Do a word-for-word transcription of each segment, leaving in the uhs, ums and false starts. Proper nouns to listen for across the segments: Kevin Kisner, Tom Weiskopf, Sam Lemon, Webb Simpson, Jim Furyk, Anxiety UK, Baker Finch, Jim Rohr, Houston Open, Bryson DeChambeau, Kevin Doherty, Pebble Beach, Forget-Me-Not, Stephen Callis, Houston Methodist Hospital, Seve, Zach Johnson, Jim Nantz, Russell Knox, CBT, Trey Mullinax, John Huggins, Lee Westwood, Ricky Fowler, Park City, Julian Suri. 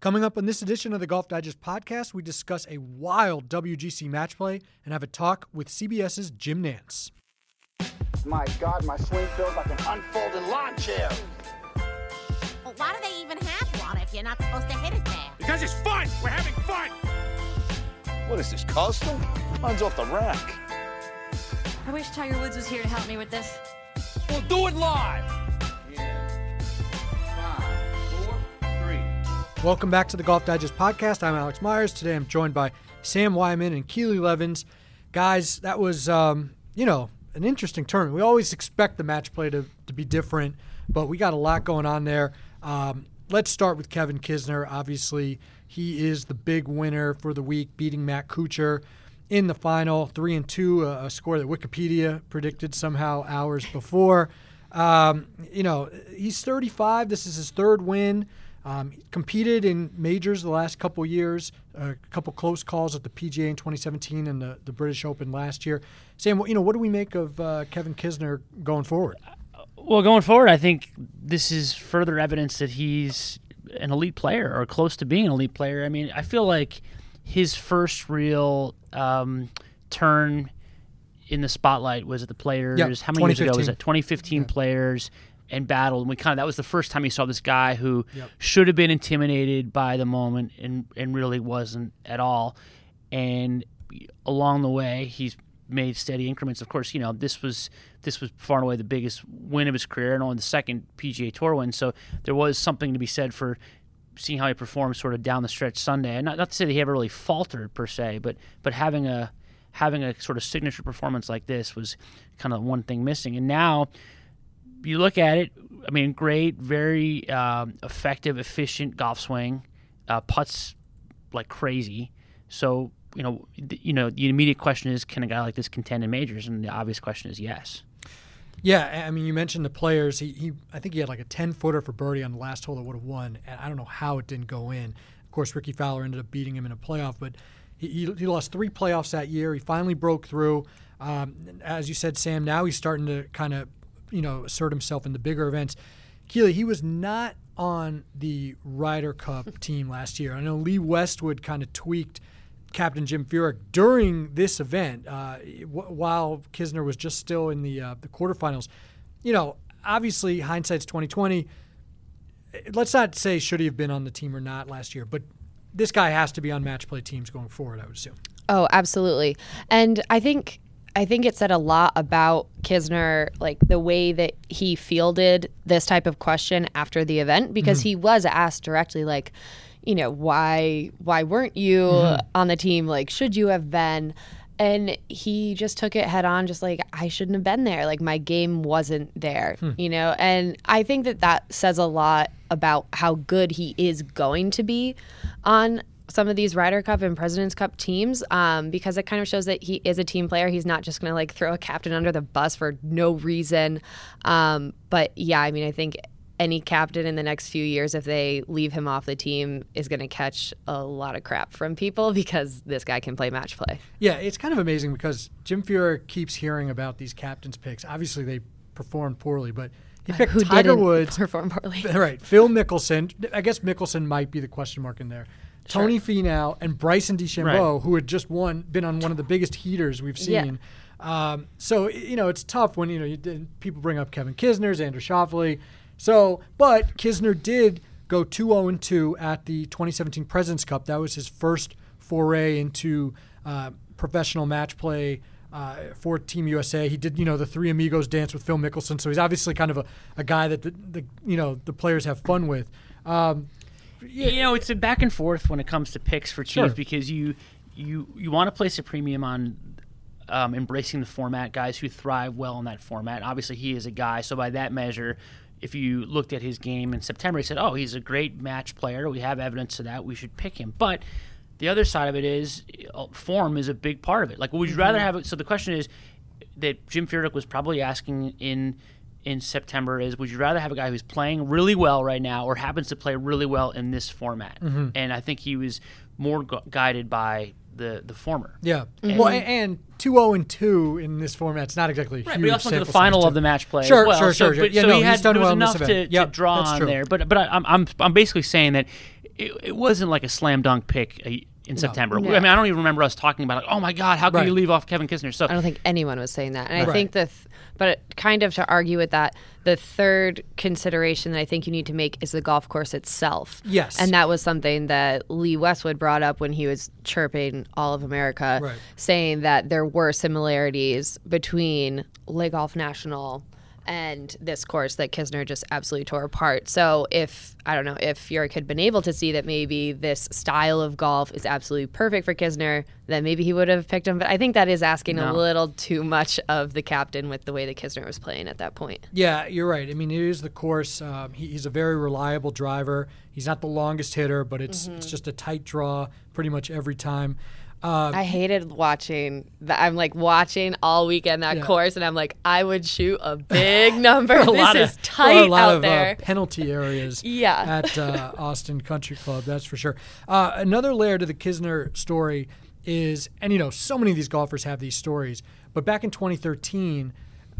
Coming up on this edition of the Golf Digest podcast, we discuss a wild W G C match play and have a talk with CBS's Jim Nantz. My God, my swing feels like an unfolded lawn chair. Well, why do they even have water if you're not supposed to hit it there? Because it's fun! We're having fun! What is this, custom? Mine's off the rack. I wish Tiger Woods was here to help me with this. We'll do it live! Yeah. Five, four, three. Welcome back to the Golf Digest podcast. I'm Alex Myers. Today I'm joined by Sam Wyman and Keely Levins. Guys, that was, um, you know, an interesting tournament. We always expect the match play to, to be different, but we got a lot going on there. Um, let's start with Kevin Kisner. Obviously, he is the big winner for the week, beating Matt Kuchar in the final, three and two, a, a score that Wikipedia predicted somehow hours before. Um, you know, he's thirty-five. This is his third win. Um, he competed in majors the last couple years, a couple close calls at the P G A in twenty seventeen and the, the British Open last year. Sam, you know, what do we make of uh, Kevin Kisner going forward? Well, going forward, I think this is further evidence that he's an elite player or close to being an elite player. I mean, I feel like his first real um, turn in the spotlight was at the Players. Yep, How many years ago was that? twenty fifteen yeah. Players and battled. And we kind of, that was the first time he saw this guy who yep. should have been intimidated by the moment and, and really wasn't at all. And along the way, he's made steady increments. Of course, you know, this was this was far and away the biggest win of his career and only the second P G A Tour win. So there was something to be said for seeing how he performed sort of down the stretch Sunday. And not, not to say that he ever really faltered per se, but but having a having a sort of signature performance like this was kind of one thing missing. And now you look at it, I mean, great, very um, effective, efficient golf swing, uh, putts like crazy. So you know, you know, the immediate question is, can a guy like this contend in majors? And the obvious question is yes. Yeah, I mean, you mentioned the Players. He, he I think he had like a ten-footer for birdie on the last hole that would have won, and I don't know how it didn't go in. Of course, Ricky Fowler ended up beating him in a playoff, but he, he, he lost three playoffs that year. He finally broke through. Um, as you said, Sam, now he's starting to kind of, you know, assert himself in the bigger events. Keely, he was not on the Ryder Cup team last year. I know Lee Westwood kind of tweaked Captain Jim Furyk during this event, uh, w- while Kisner was just still in the uh, the quarterfinals. You know, obviously hindsight's twenty twenty. Let's not say should he have been on the team or not last year, but this guy has to be on match play teams going forward, I would assume. Oh, absolutely. And I think I think it said a lot about Kisner, like the way that he fielded this type of question after the event, because mm-hmm. he was asked directly, like, you know, why why weren't you mm-hmm. on the team? Like, should you have been? And he just took it head on, just like, I shouldn't have been there. Like, my game wasn't there, hmm. you know? And I think that that says a lot about how good he is going to be on some of these Ryder Cup and President's Cup teams, um, because it kind of shows that he is a team player. He's not just going to, like, throw a captain under the bus for no reason. Um, but, yeah, I mean, I think any captain in the next few years, if they leave him off the team, is going to catch a lot of crap from people because this guy can play match play. Yeah, it's kind of amazing because Jim Furyk keeps hearing about these captain's picks. Obviously, they performed poorly, but he picked Who Tiger Woods. Perform poorly. Right. Phil Mickelson. I guess Mickelson might be the question mark in there. Sure. Tony Finau and Bryson DeChambeau, right, who had just won, been on one of the biggest heaters we've seen. Yeah. Um, so, you know, it's tough when, you know, you, people bring up Kevin Kisner, Xander Schauffele. So, but Kisner did go two oh two at the twenty seventeen President's Cup. That was his first foray into uh, professional match play uh, for Team U S A. He did, you know, the Three Amigos dance with Phil Mickelson. So he's obviously kind of a, a guy that the, the you know the players have fun with. Um, yeah. You know, it's a back and forth when it comes to picks for teams, sure, because you you you want to place a premium on um, embracing the format, guys who thrive well in that format. Obviously, he is a guy, so by that measure, if you looked at his game in September, he said, oh, he's a great match player. We have evidence of that. We should pick him. But the other side of it is form is a big part of it. Like, would you mm-hmm. rather have it? So the question is that Jim Furyk was probably asking in in September is, would you rather have a guy who's playing really well right now or happens to play really well in this format? Mm-hmm. And I think he was more gu- guided by the the former. Yeah. And, well, and two oh two in this format's not exactly a huge sample. Right, but you also look at the final of the match play. Sure, well, sure, so, sure. But, yeah, so no, he had, there was well enough to, to yep, draw on true. there. But but I, I'm I'm I'm basically saying that it, it wasn't like a slam dunk pick a, in no. September. No. I mean, I don't even remember us talking about, like, oh my God, how can right. you leave off Kevin Kisner? So I don't think anyone was saying that. And right. I think that, th- but kind of to argue with that, the third consideration that I think you need to make is the golf course itself. Yes. And that was something that Lee Westwood brought up when he was chirping all of America, right. saying that there were similarities between Le Golf National and this course that Kisner just absolutely tore apart. So if, I don't know, if Furyk had been able to see that maybe this style of golf is absolutely perfect for Kisner, then maybe he would have picked him. But I think that is asking no. a little too much of the captain with the way that Kisner was playing at that point. Yeah, you're right. I mean, it is the course. Um, he, he's a very reliable driver. He's not the longest hitter, but it's mm-hmm. it's just a tight draw pretty much every time. Um, I hated watching. The, I'm like watching all weekend that yeah. course, and I'm like, I would shoot a big number. a this lot is of, tight a lot out of, there. Uh, penalty areas yeah. at uh, Austin Country Club, that's for sure. Uh, another layer to the Kisner story is, and you know, so many of these golfers have these stories, but back in twenty thirteen,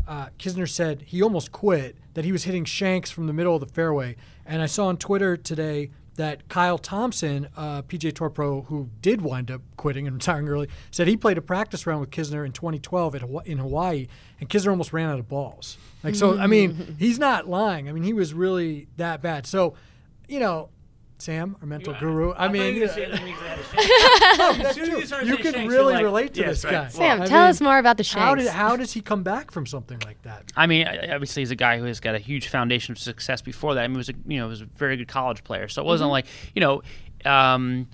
uh, Kisner said he almost quit, that he was hitting shanks from the middle of the fairway. And I saw on Twitter today that Kyle Thompson, uh, P G A Tour pro who did wind up quitting and retiring early, said he played a practice round with Kisner in twenty twelve at, in Hawaii, and Kisner almost ran out of balls. Like, so, I mean, he's not lying. I mean, he was really that bad. So, you know, Sam, our mental you, guru. I, I mean, you, you can shanks, really like, relate to yes, this right. guy. Sam, well, tell mean, us more about the shanks. How, did, how does he come back from something like that? I mean, obviously he's a guy who has got a huge foundation of success before that. I mean, he was a, you know, he was a very good college player, so it wasn't mm-hmm. like you know. Um,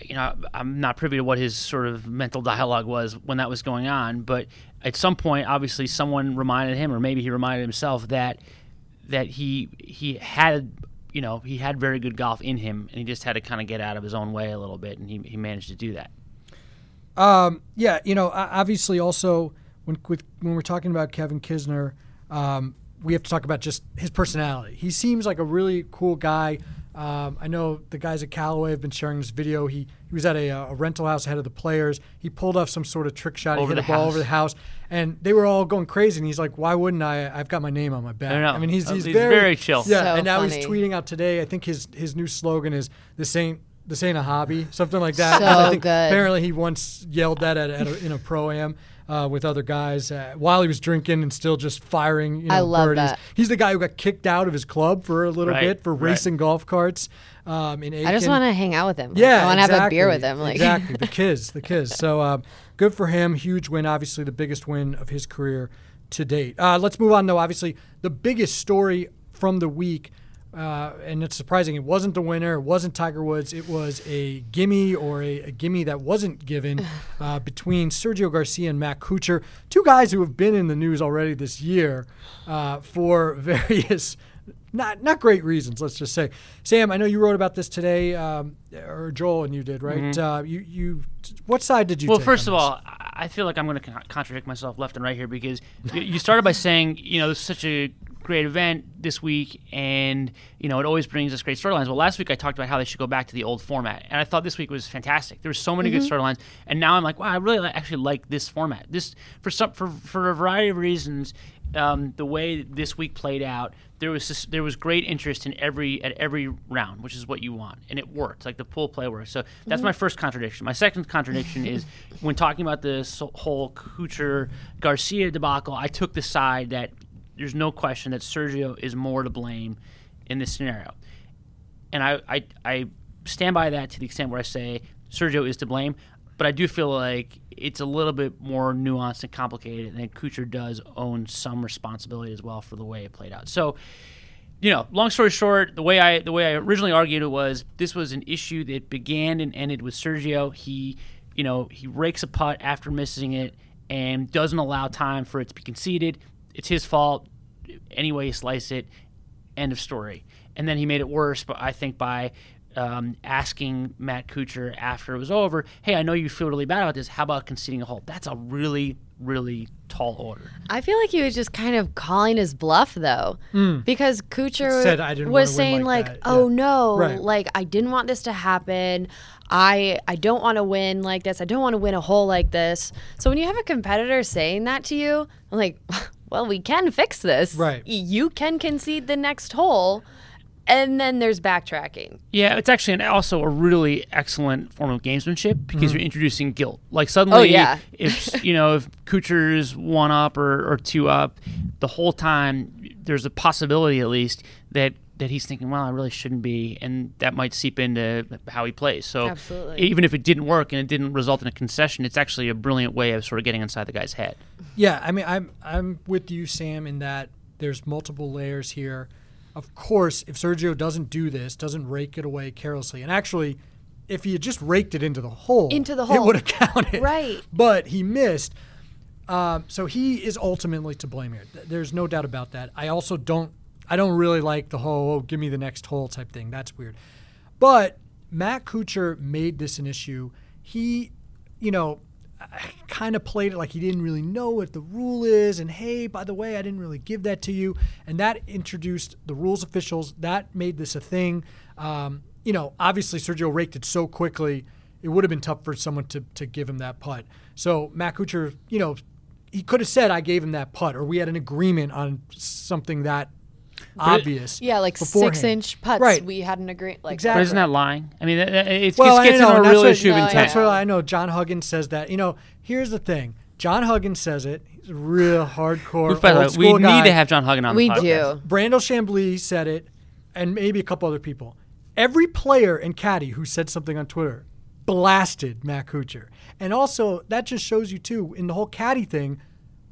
You know, I'm not privy to what his sort of mental dialogue was when that was going on, but at some point, obviously, someone reminded him, or maybe he reminded himself that that he he had. You know, he had very good golf in him, and he just had to kind of get out of his own way a little bit, and he, he managed to do that. Um, yeah, you know, obviously also when with, when we're talking about Kevin Kisner, um, we have to talk about just his personality. He seems like a really cool guy. Um, I know the guys at Callaway have been sharing this video. He he was at a, a rental house ahead of the players. He pulled off some sort of trick shot. He hit a ball over the house. And they were all going crazy. And he's like, why wouldn't I? I've got my name on my back. I, I mean, he's, he's, he's very, very chill. Yeah, so and now funny. He's tweeting out today. I think his, his new slogan is, this ain't, this ain't a hobby, something like that. So I think good. Apparently he once yelled that at, at a, in a pro-am. Uh, with other guys uh, while he was drinking and still just firing. You know, I love birdies. That. He's the guy who got kicked out of his club for a little right, bit for right. racing golf carts. Um, in I just want to hang out with him. Like, yeah, I want to exactly, have a beer with him. Like. Exactly, the kids, the kids. So um, good for him. Huge win, obviously the biggest win of his career to date. Uh, let's move on, though. Obviously, the biggest story from the week. Uh, and it's surprising. It wasn't the winner. It wasn't Tiger Woods. It was a gimme or a, a gimme that wasn't given uh, between Sergio Garcia and Matt Kuchar, two guys who have been in the news already this year uh, for various not not great reasons, let's just say. Sam, I know you wrote about this today, um, or Joel and you did, right? Mm-hmm. Uh, you, you, what side did you well, take Well, first of this? all, I feel like I'm going to con- contradict myself left and right here because you started by saying, you know, this is such a great event this week, and you know it always brings us great storylines. Well, last week I talked about how they should go back to the old format, and I thought this week was fantastic. There were so many mm-hmm. good storylines, and now I'm like, wow, I really li- actually like this format. This for some for, for a variety of reasons, um, the way this week played out, there was this, there was great interest in every at every round, which is what you want, and it worked. Like the pool play worked. So that's mm-hmm. my first contradiction. My second contradiction is when talking about this whole Kuchar Garcia debacle, I took the side that. There's no question that Sergio is more to blame in this scenario. And I, I I stand by that to the extent where I say Sergio is to blame, but I do feel like it's a little bit more nuanced and complicated, and Kuchar does own some responsibility as well for the way it played out. So, you know, long story short, the way I the way I originally argued it was this was an issue that began and ended with Sergio. He, you know, he rakes a putt after missing it and doesn't allow time for it to be conceded. It's his fault. Any way you slice it, end of story. And then he made it worse, but I think by um, asking Matt Kuchar after it was over, hey, I know you feel really bad about this. How about conceding a hole? That's a really, really tall order. I feel like he was just kind of calling his bluff, though, mm. because Kuchar Said, I didn't was saying, like, like oh, yeah. no, right. like, I didn't want this to happen. I I don't want to win like this. I don't want to win a hole like this. So when you have a competitor saying that to you, I'm like, well, we can fix this. Right. You can concede the next hole. And then there's backtracking. Yeah, it's actually an, also a really excellent form of gamesmanship because mm-hmm. you're introducing guilt. Like suddenly, oh, yeah. if you know if Kuchar's one up or, or two up, the whole time there's a possibility at least that that he's thinking, well, I really shouldn't be, and that might seep into how he plays. So Absolutely. even if it didn't work and it didn't result in a concession, it's actually a brilliant way of sort of getting inside the guy's head. Yeah, I mean, I'm I'm with you, Sam, in that there's multiple layers here. Of course, if Sergio doesn't do this, doesn't rake it away carelessly, and actually, if he had just raked it into the hole, into the hole, it would have counted. Right. But he missed. Um, so he is ultimately to blame here. There's no doubt about that. I also don't, I don't really like the whole, oh, give me the next hole type thing. That's weird. But Matt Kuchar made this an issue. He, you know, kind of played it like he didn't really know what the rule is, and hey, by the way, I didn't really give that to you, and that introduced the rules officials. That made this a thing. Um, you know, obviously Sergio raked it so quickly, it would have been tough for someone to to give him that putt. So Matt Kuchar, you know, he could have said, I gave him that putt, or we had an agreement on something that But obvious. It, yeah, like beforehand. six-inch putts. Right. We had an agreement. Like exactly. But isn't that lying? I mean, it, it, well, it gets into a real issue of intent. That's what I know. John Huggins says that. You know, here's the thing. John Huggins says it. He's a real hardcore old school guy. We need to have John Huggins on the podcast. We do. Brandel Chambly said it, and maybe a couple other people. Every player and caddy who said something on Twitter blasted Matt Kuchar. And also, that just shows you, too, in the whole caddy thing,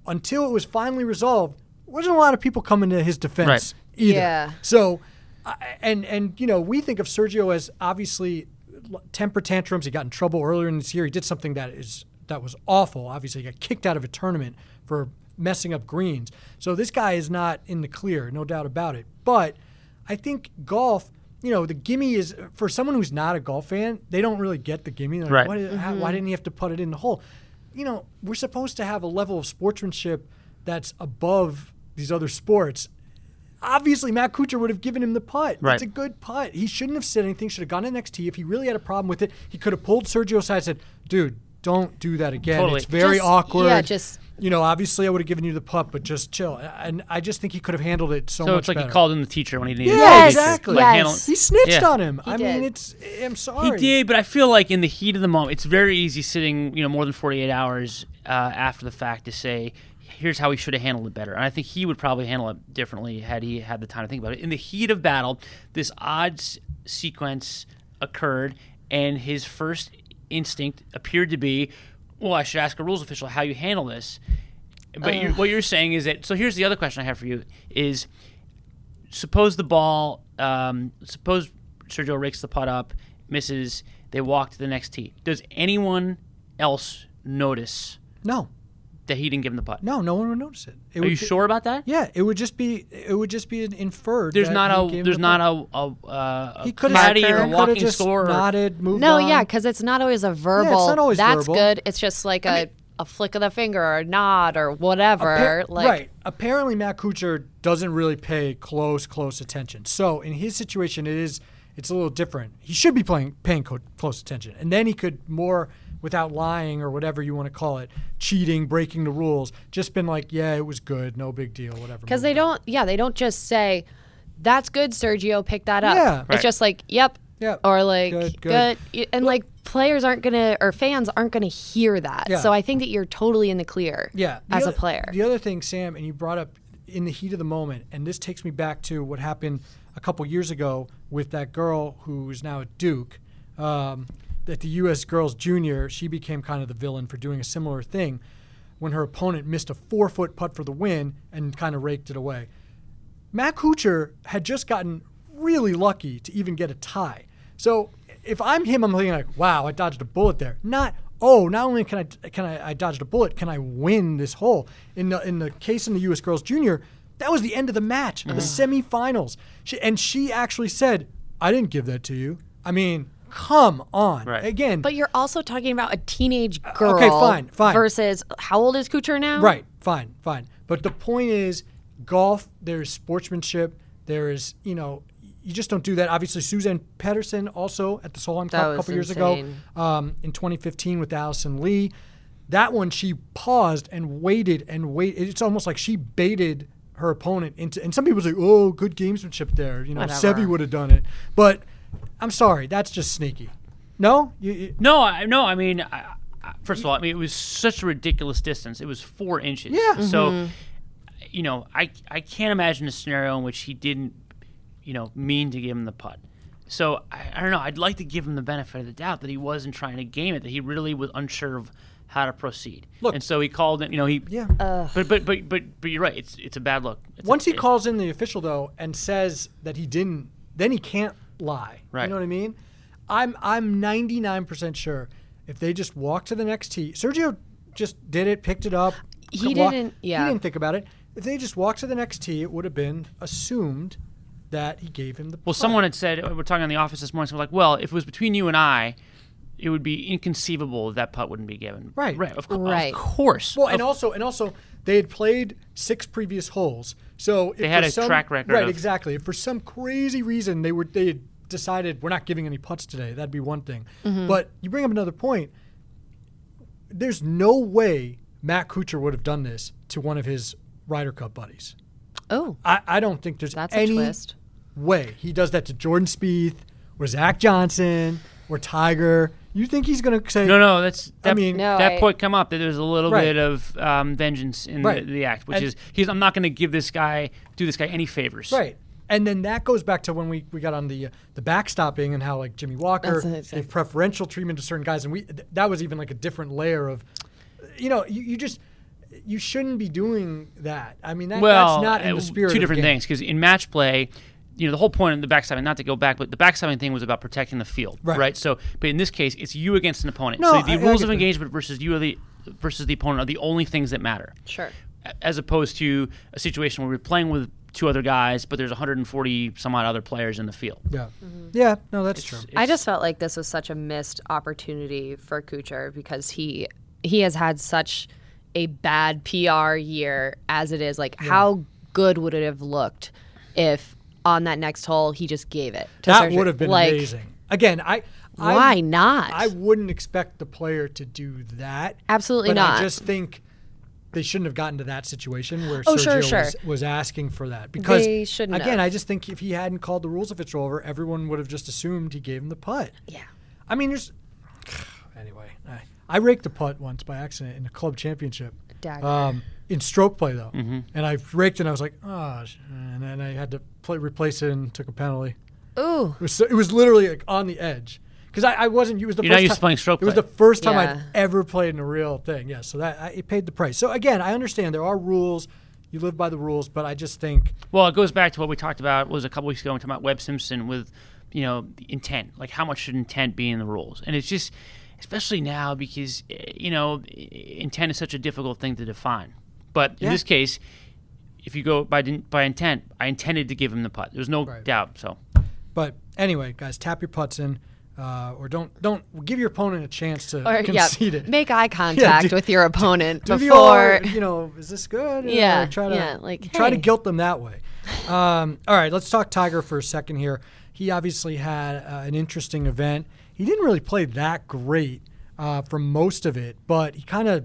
until it was finally resolved, wasn't a lot of people coming to his defense right. either. Yeah. So, uh, and, and, you know, we think of Sergio as obviously temper tantrums. He got in trouble earlier in this year. He did something that is that was awful. Obviously, he got kicked out of a tournament for messing up greens. So this guy is not in the clear, no doubt about it. But I think golf, you know, the gimme is, for someone who's not a golf fan, they don't really get the gimme. Like, right. What, mm-hmm. how, why didn't he have to put it in the hole? You know, we're supposed to have a level of sportsmanship that's above these other sports. Obviously, Matt Kuchar would have given him the putt. Right. That's a good putt. He shouldn't have said anything. Should have gone to the next tee. If he really had a problem with it, he could have pulled Sergio aside and said, dude, don't do that again. Totally. It's very just, awkward. Yeah, just... You know, obviously I would have given you the putt, but just chill. And I just think he could have handled it so, so much better. So it's like better. He called in the teacher when he needed yeah, it. Exactly. Like yes. handle- he snitched yeah. on him. He I did. mean, it's I'm sorry. He did, but I feel like in the heat of the moment, it's very easy sitting, you know, more than forty-eight hours uh, after the fact to say, here's how he should have handled it better. And I think he would probably handle it differently had he had the time to think about it. In the heat of battle, this odd sequence occurred, and his first instinct appeared to be, well, I should ask a rules official how you handle this. But you're, what you're saying is that, so here's the other question I have for you, is suppose the ball, um, suppose Sergio rakes the putt up, misses, they walk to the next tee. Does anyone else notice? No. That he didn't give him the putt. No, no one would notice it. it Are you be, sure about that? Yeah, it would just be it would just be inferred. There's not a there's the not a, a, uh, a caddy or a walking just score. Nodded, moved no, on. yeah, because it's not always a verbal. Yeah, it's not always That's verbal. good. It's just like I a mean, a flick of the finger or a nod or whatever. Appa- like, right. Apparently, Matt Kuchar doesn't really pay close close attention. So in his situation, it is it's a little different. He should be playing paying co- close attention, and then he could more. Without lying or whatever you want to call it, cheating, breaking the rules, just been like, yeah, it was good, no big deal, whatever. Because they don't, yeah, they don't just say, that's good, Sergio, pick that up. Yeah. Right. It's just like, yep, yep. or like, good. good. good. And well, like players aren't going to, or fans aren't going to hear that. Yeah. So I think that you're totally in the clear yeah. the as other, a player. The other thing, Sam, and you brought up in the heat of the moment, and this takes me back to what happened a couple years ago with that girl who is now at Duke, um, at the U S Girls Junior, she became kind of the villain for doing a similar thing when her opponent missed a four-foot putt for the win and kind of raked it away. Matt Kuchar had just gotten really lucky to even get a tie. So if I'm him, I'm thinking like, wow, I dodged a bullet there. Not, oh, not only can I can I, I dodged a bullet, can I win this hole? In the, in the case in the U S Girls Junior, that was the end of the match, mm-hmm. the semifinals. She, and she actually said, I didn't give that to you. I mean... Come on. Right. Again. But you're also talking about a teenage girl. Okay, fine, fine. Versus how old is Kuchar now? Right, fine, fine. But the point is golf, there's sportsmanship, there is, you know, you just don't do that. Obviously, Suzanne Pettersson also at the Solheim Cup a couple insane. years ago um, in twenty fifteen with Allison Lee. That one, she paused and waited and waited. It's almost like she baited her opponent into, and some people say, oh, good gamesmanship there. You know, Whatever. Seve would have done it. But I'm sorry, that's just sneaky. No? You, you, no, I, no, I mean, I, I, first of all, I mean, it was such a ridiculous distance. It was four inches. Yeah. Mm-hmm. So, you know, I, I can't imagine a scenario in which he didn't, you know, mean to give him the putt. So, I, I don't know. I'd like to give him the benefit of the doubt that he wasn't trying to game it, that he really was unsure of how to proceed. Look, and so he called in, you know, he yeah. Uh, but, but but but but you're right. It's it's a bad look. It's Once a, he calls in the official though and says that he didn't, then he can't lie. Right. You know what I mean? I'm I'm ninety-nine percent sure if they just walk to the next tee. Sergio just did it, picked it up. He didn't. Walk, yeah. He didn't think about it. If they just walked to the next tee, it would have been assumed that he gave him the. Well, putt. Someone had said, we're talking in the office this morning. So we're like, well, if it was between you and I, it would be inconceivable that putt wouldn't be given. Right, right, of, co- right. of course. Well, of and also, and also, they had played six previous holes, so if they had a some, track record. Right, of, exactly. If for some crazy reason they were they had decided we're not giving any putts today, that'd be one thing. Mm-hmm. But you bring up another point. There's no way Matt Kuchar would have done this to one of his Ryder Cup buddies. Oh, I, I don't think there's That's any a twist. way he does that to Jordan Spieth or Zach Johnson or Tiger. You think he's going to say... No, no, that's, that, I mean, no, that I, point come up that there's a little right. bit of um, vengeance in right. the, the act, which and is, he's, I'm not going to give this guy, do this guy any favors. Right. And then that goes back to when we, we got on the uh, the backstopping and how, like, Jimmy Walker gave preferential treatment to certain guys, and we th- that was even, like, a different layer of, you know, you, you just... You shouldn't be doing that. I mean, that, well, that's not in the spirit of the game. Well, two different things, because in match play... You know, the whole point of the backstabbing, not to go back, but the backstabbing thing was about protecting the field, right? right? So, but in this case, it's you against an opponent. No, so the I, rules I of engagement that. versus you are the, versus the opponent are the only things that matter. Sure. As opposed to a situation where we're playing with two other guys, but there's one hundred forty some odd other players in the field. Yeah. Mm-hmm. Yeah, no, that's it's, true. It's, I just felt like this was such a missed opportunity for Kuchar because he he has had such a bad P R year as it is. Like, yeah. how good would it have looked if... on that next hole, he just gave it. To that Sergio. would have been like, amazing. Again, I, I... Why not? I wouldn't expect the player to do that. Absolutely but not. But I just think they shouldn't have gotten to that situation where oh, Sergio sure, sure. Was, was asking for that. Because, they shouldn't again, have. I just think if he hadn't called the rules official over, everyone would have just assumed he gave him the putt. Yeah. I mean, there's... Anyway, I, I raked a putt once by accident in a club championship. Dagger. Um, in stroke play, though. Mm-hmm. And I raked and I was like, oh, and then I had to play, replace it and took a penalty. Ooh. It was, so, it was literally like on the edge. Because I, I wasn't, it was the You're first time. You're not used to playing stroke play. It was the first time yeah. I'd ever played in a real thing. Yeah, so that I, it paid the price. So again, I understand there are rules. You live by the rules, but I just think. Well, it goes back to what we talked about was a couple weeks ago when we talked about Webb Simpson with, you know, intent. Like how much should intent be in the rules? And it's just, especially now because, you know, intent is such a difficult thing to define. But yeah. in this case, if you go by by intent, I intended to give him the putt. There's no right. doubt. So, but anyway, guys, tap your putts in, uh, or don't don't give your opponent a chance to or, concede yeah, it. Make eye contact yeah, do, with your opponent do, do before the old, you know. Is this good? Yeah, try to yeah, like, try hey. to guilt them that way. Um, all right, let's talk Tiger for a second here. He obviously had uh, an interesting event. He didn't really play that great uh, for most of it, but he kind of,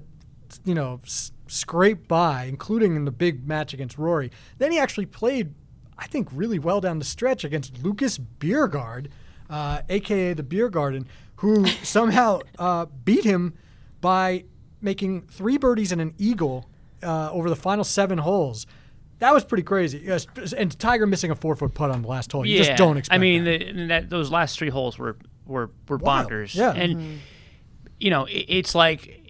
you know. St- scraped by, including in the big match against Rory. Then he actually played, I think, really well down the stretch against Lucas Bjerregaard, uh, a k a the Beer Garden, who somehow uh, beat him by making three birdies and an eagle uh, over the final seven holes. That was pretty crazy. And Tiger missing a four-foot putt on the last hole. You yeah. just don't expect I mean, that. The, that, those last three holes were, were, were bonkers. Yeah. And, mm-hmm. you know, it, it's like...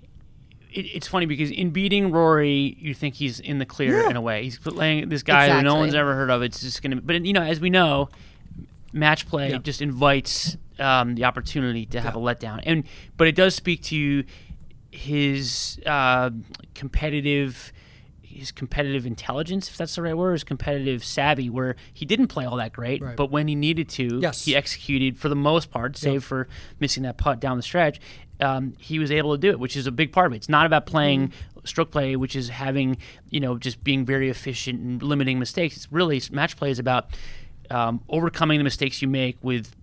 It's funny because in beating Rory, you think he's in the clear yeah. in a way. He's playing this guy exactly. that no one's ever heard of. It's just going to, but you know, as we know, match play yeah. just invites um, the opportunity to yeah. have a letdown. And but it does speak to his uh, competitive, his competitive intelligence, if that's the right word, his competitive savvy, where he didn't play all that great, right. but when he needed to, yes. he executed for the most part, save yeah. for missing that putt down the stretch. Um, he was able to do it, which is a big part of it. It's not about playing mm-hmm. stroke play, which is having, you know, just being very efficient and limiting mistakes. It's really match play is about um, overcoming the mistakes you make with,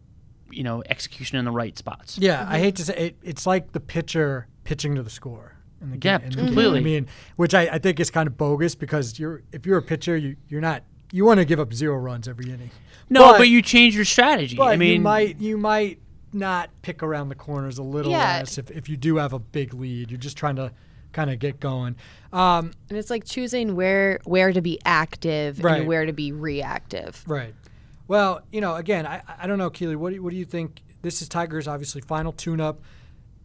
you know, execution in the right spots. Yeah, mm-hmm. I hate to say it, it's like the pitcher pitching to the score. in the yeah, game. Yeah, completely. Game. I mean, which I, I think is kind of bogus because you're if you're a pitcher, you, you're not you want to give up zero runs every inning. No, but, but you change your strategy. But I mean, you might you might not pick around the corners a little yeah. less if if you do have a big lead. You're just trying to kind of get going. Um, and it's like choosing where where to be active right. and where to be reactive. Right. Well, you know, again, I, I don't know, Keely, what do, what do you think? This is Tiger's, obviously, final tune-up.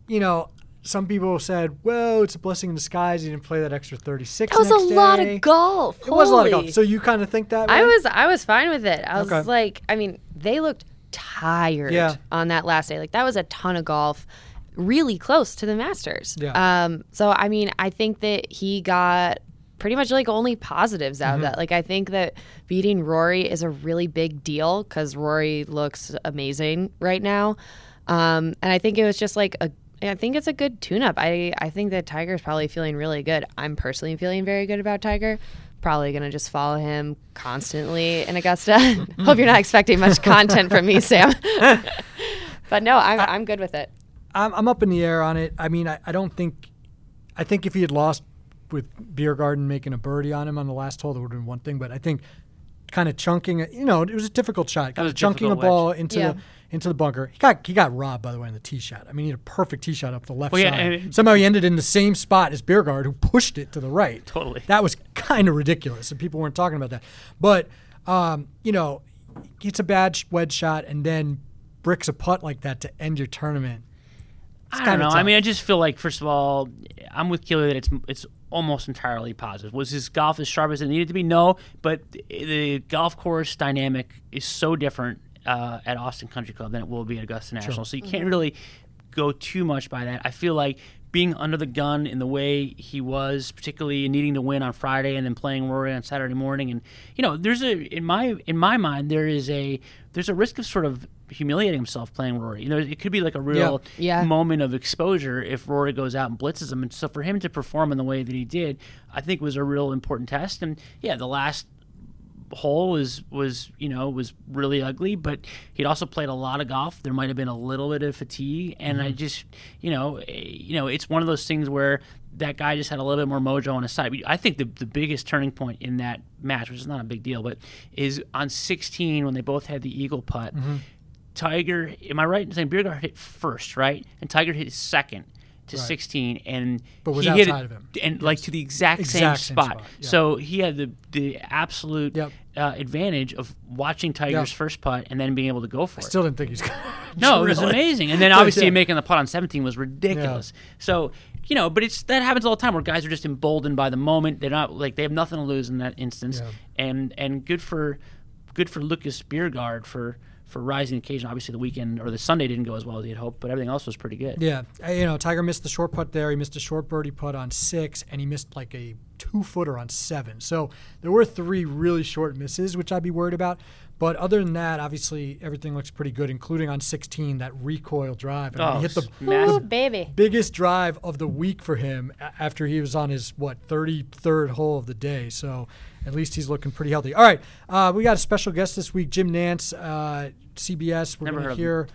You know, some people said, well, it's a blessing in disguise. He didn't play that extra thirty-six That was a day. lot of golf. It Holy. was a lot of golf. So you kind of think that way? I was, I was fine with it. I was okay. like, I mean, they looked tired yeah. on that last day. Like, that was a ton of golf. Really close to the Masters. Yeah. Um, so, I mean, I think that he got pretty much like only positives out mm-hmm. of that. Like, I think that beating Rory is a really big deal because Rory looks amazing right now. Um, and I think it was just like a, I think it's a good tune-up. I, I think that Tiger's probably feeling really good. I'm personally feeling very good about Tiger. Probably going to just follow him constantly in Augusta. Hope you're not expecting much content from me, Sam. But no, I'm, I'm good with it. I'm up in the air on it. I mean, I, I don't think – I think if he had lost with Bjerregaard making a birdie on him on the last hole, that would have been one thing. But I think kind of chunking – you know, it was a difficult shot. Kind of chunking a ball into yeah. the into the bunker. He got he got robbed, by the way, on the tee shot. I mean, he had a perfect tee shot up the left well, yeah, side. It, Somehow he ended in the same spot as Bjerregaard, who pushed it to the right. Totally. That was kind of ridiculous, and people weren't talking about that. But, um, you know, it's a bad wedge shot and then bricks a putt like that to end your tournament. It's I don't know. Tough. I mean, I just feel like, first of all, I'm with Keely that it's it's almost entirely positive. Was his golf as sharp as it needed to be? No, but the golf course dynamic is so different uh, at Austin Country Club than it will be at Augusta National. Sure. So you can't really go too much by that. I feel like being under the gun in the way he was, particularly needing to win on Friday and then playing Rory on Saturday morning, and you know, there's a in my in my mind there is a there's a risk of sort of humiliating himself playing Rory. You know, it could be like a real yeah. Yeah. moment of exposure if Rory goes out and blitzes him. And so for him to perform in the way that he did, I think was a real important test. And yeah, the last hole was, was you know, was really ugly, but he'd also played a lot of golf. There might have been a little bit of fatigue. And mm-hmm. I just, you know, you know, it's one of those things where that guy just had a little bit more mojo on his side. I think the the biggest turning point in that match, which is not a big deal, but is on sixteen when they both had the eagle putt. Mm-hmm. Tiger, am I right in saying Bjerregaard hit first, right? And Tiger hit second to right. sixteen, and but was he outside hit it, of him, and yes. like to the exact, exact same, same spot. spot. Yeah. So he had the the absolute yep. uh, advantage of watching Tiger's yep. first putt and then being able to go for I it. I still didn't think he's. No, it was amazing, and then obviously yeah. making the putt on seventeen was ridiculous. Yeah. So. You know, but it's that happens all the time where guys are just emboldened by the moment. They're not like they have nothing to lose in that instance, yeah. and and good for good for Lucas Bjerregaard for for rising occasion. Obviously, the weekend or the Sunday didn't go as well as he had hoped, but everything else was pretty good. Yeah, you know, Tiger missed the short putt there. He missed a short birdie putt on six, and he missed like a two footer on seven. So there were three really short misses, which I'd be worried about. But other than that, obviously, everything looks pretty good, including on sixteen, that recoil drive. I mean, oh, he hit the, the baby. biggest drive of the week for him after he was on his, what, thirty-third hole of the day. So at least he's looking pretty healthy. All right, uh, we got a special guest this week, Jim Nantz, uh, C B S. We're going to hear.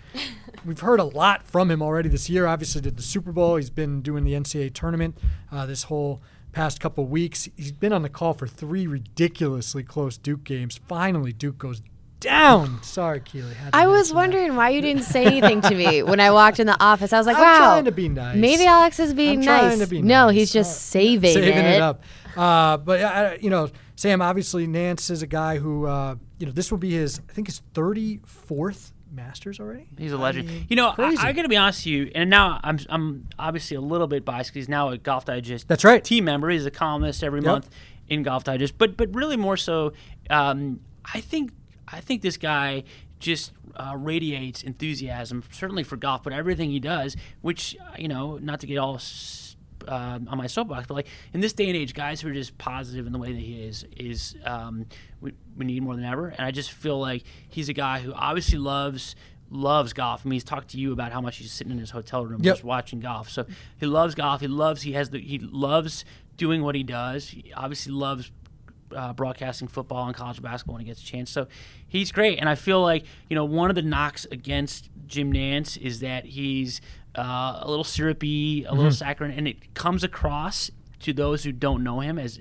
We've heard a lot from him already this year. Obviously, did the Super Bowl. He's been doing the N C double A tournament uh, this whole past couple weeks. He's been on the call for three ridiculously close Duke games. Finally, Duke goes down. Sorry, Keely. I was wondering that. Why you didn't say anything to me when I walked in the office. I was like, I'm wow. trying to be nice. Maybe Alex is being I'm nice. To be nice. No, he's just uh, saving, saving it. Saving it up. Uh, but, uh, you know, Sam, obviously, Nance is a guy who, uh, you know, this will be his, I think his thirty-fourth Masters already. He's a legend. I mean, you know, crazy. I, I got to be honest with you, and now I'm I'm obviously a little bit biased because he's now a Golf Digest That's right. team member. He's a columnist every yep. month in Golf Digest. But, but really more so, um, I think I think this guy just uh, radiates enthusiasm, certainly for golf, but everything he does, which, you know, not to get all uh, on my soapbox, but like in this day and age, guys who are just positive in the way that he is, is um, we, we need more than ever. And I just feel like he's a guy who obviously loves loves golf. I mean, he's talked to you about how much he's sitting in his hotel room yep. just watching golf. So he loves golf. He loves he has the he loves doing what he does. He obviously loves uh, broadcasting football and college basketball when he gets a chance. So he's great. And I feel like, you know, one of the knocks against Jim Nantz is that he's uh, a little syrupy, a mm-hmm. little saccharine, and it comes across to those who don't know him as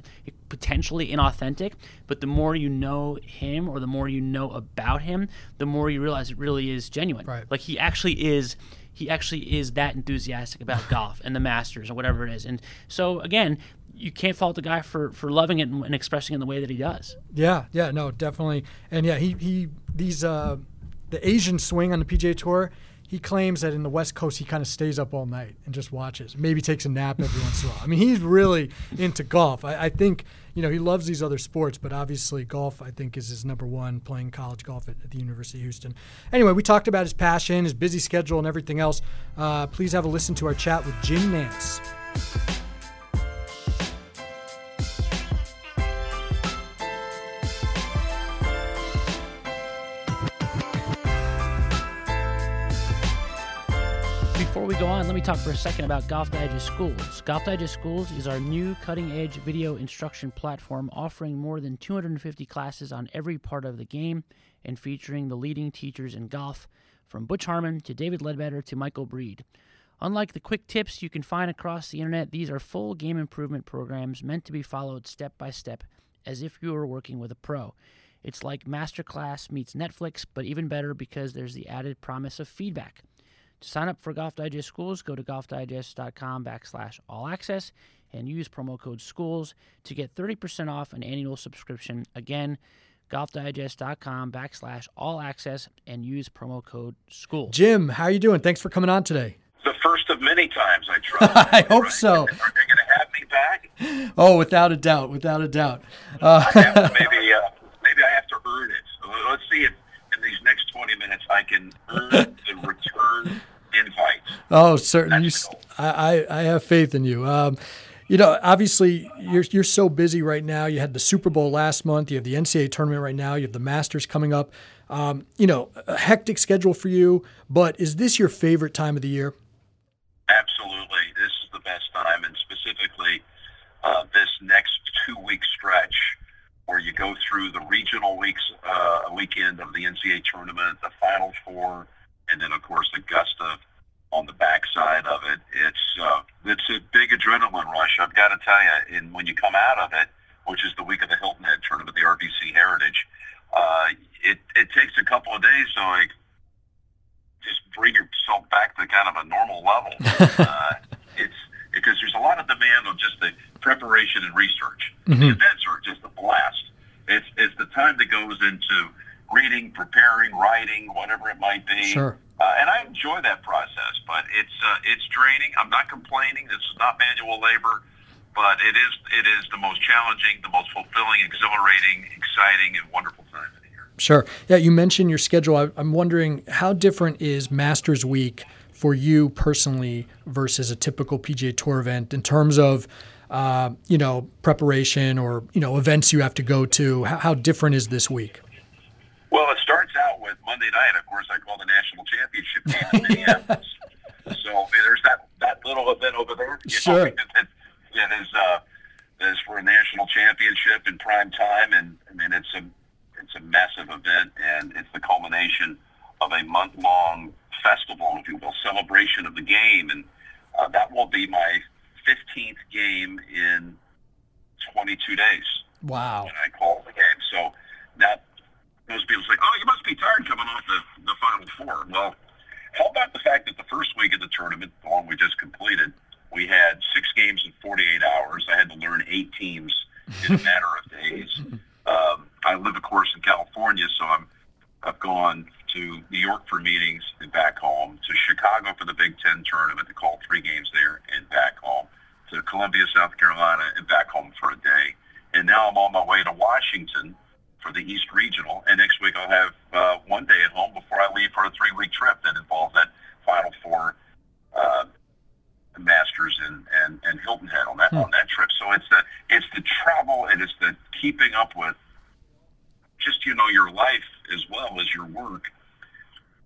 potentially inauthentic. But the more you know him or the more you know about him, the more you realize it really is genuine. Right. Like he actually is he actually is that enthusiastic about golf and the Masters or whatever it is. And so, again, you can't fault the guy for, for loving it and, and expressing it in the way that he does. Yeah, yeah, no, definitely. And, yeah, he, he these uh, the Asian swing on the P G A Tour, he claims that in the West Coast he kind of stays up all night and just watches, maybe takes a nap every once in a while. I mean, he's really into golf. I, I think, you know, he loves these other sports, but obviously golf, I think, is his number one, playing college golf at, at the University of Houston. Anyway, we talked about his passion, his busy schedule, and everything else. Uh, please have a listen to our chat with Jim Nantz. Go on, let me talk for a second about Golf Digest Schools. Golf Digest Schools is our new cutting-edge video instruction platform offering more than two hundred fifty classes on every part of the game and featuring the leading teachers in golf, from Butch Harmon to David Ledbetter to Michael Breed. Unlike the quick tips you can find across the internet, these are full game improvement programs meant to be followed step by step as if you were working with a pro. It's like Masterclass meets Netflix, but even better because there's the added promise of feedback. To sign up for Golf Digest Schools, go to golfdigest.com backslash all access and use promo code SCHOOLS to get thirty percent off an annual subscription. Again, golfdigest.com backslash all access and use promo code SCHOOLS. Jim, how are you doing? Thanks for coming on today. The first of many times, I trust. I hope right. so. Are they going to have me back? Oh, without a doubt, without a doubt. Uh, maybe, uh, maybe I have to earn it. Let's see if in these next twenty minutes I can earn the return. Invite. Oh, certainly. You, I, I have faith in you. Um, you know, obviously, you're you're so busy right now. You had the Super Bowl last month. You have the N C double A tournament right now. You have the Masters coming up. Um, you know, a hectic schedule for you. But is this your favorite time of the year? Absolutely. This is the best time, and specifically uh, this next two-week stretch where you go through the regional weeks, uh, weekend of the N C double A tournament, the Final Four, and then, of course, Augusta on the backside of it. It's uh, it's a big adrenaline rush, I've got to tell you. And when you come out of it, which is the week of the Hilton Head Tournament, the R B C Heritage, uh, it, it takes a couple of days to like, just bring yourself back to kind of a normal level. uh, it's because there's a lot of demand on just the preparation and research. Mm-hmm. The events are just a blast. It's, it's the time that goes into reading, preparing, writing, whatever it might be. Sure. Uh, and I enjoy that process, but it's uh, it's draining. I'm not complaining. This is not manual labor, but it is it is the most challenging, the most fulfilling, exhilarating, exciting, and wonderful time of the year. Sure. Yeah, you mentioned your schedule. I, I'm wondering, how different is Masters Week for you personally versus a typical P G A Tour event in terms of, uh, you know, preparation or, you know, events you have to go to? How, how different is this week? Well, it starts out with Monday night. Of course, I call the national championship game in Minneapolis. So there's that, that little event over there. You sure. Know, that, that is uh, that is for a national championship in prime time, and I mean it's a it's a massive event, and it's the culmination of a month long festival, if you will, celebration of the game, and uh, that will be my fifteenth game in twenty-two days. Wow! When I call the game, so that. Those people say, oh, you must be tired coming off the, the Final Four. Well, how about the fact that the first week of the tournament, the one we just completed, we had six games in forty-eight hours. I had to learn eight teams in a matter of days. Um, I live, of course, in California, so I'm, I've gone to New York for meetings and back home, to Chicago for the Big Ten tournament to call three games there and back home, to Columbia, South Carolina, and back home for a day. And now I'm on my way to Washington for the East Regional, and next week I'll have uh, one day at home before I leave for a three-week trip that involves that Final Four, uh, Masters, and, and, and Hilton Head on that hmm. on that trip. So it's the it's the travel, and it's the keeping up with just, you know, your life as well as your work.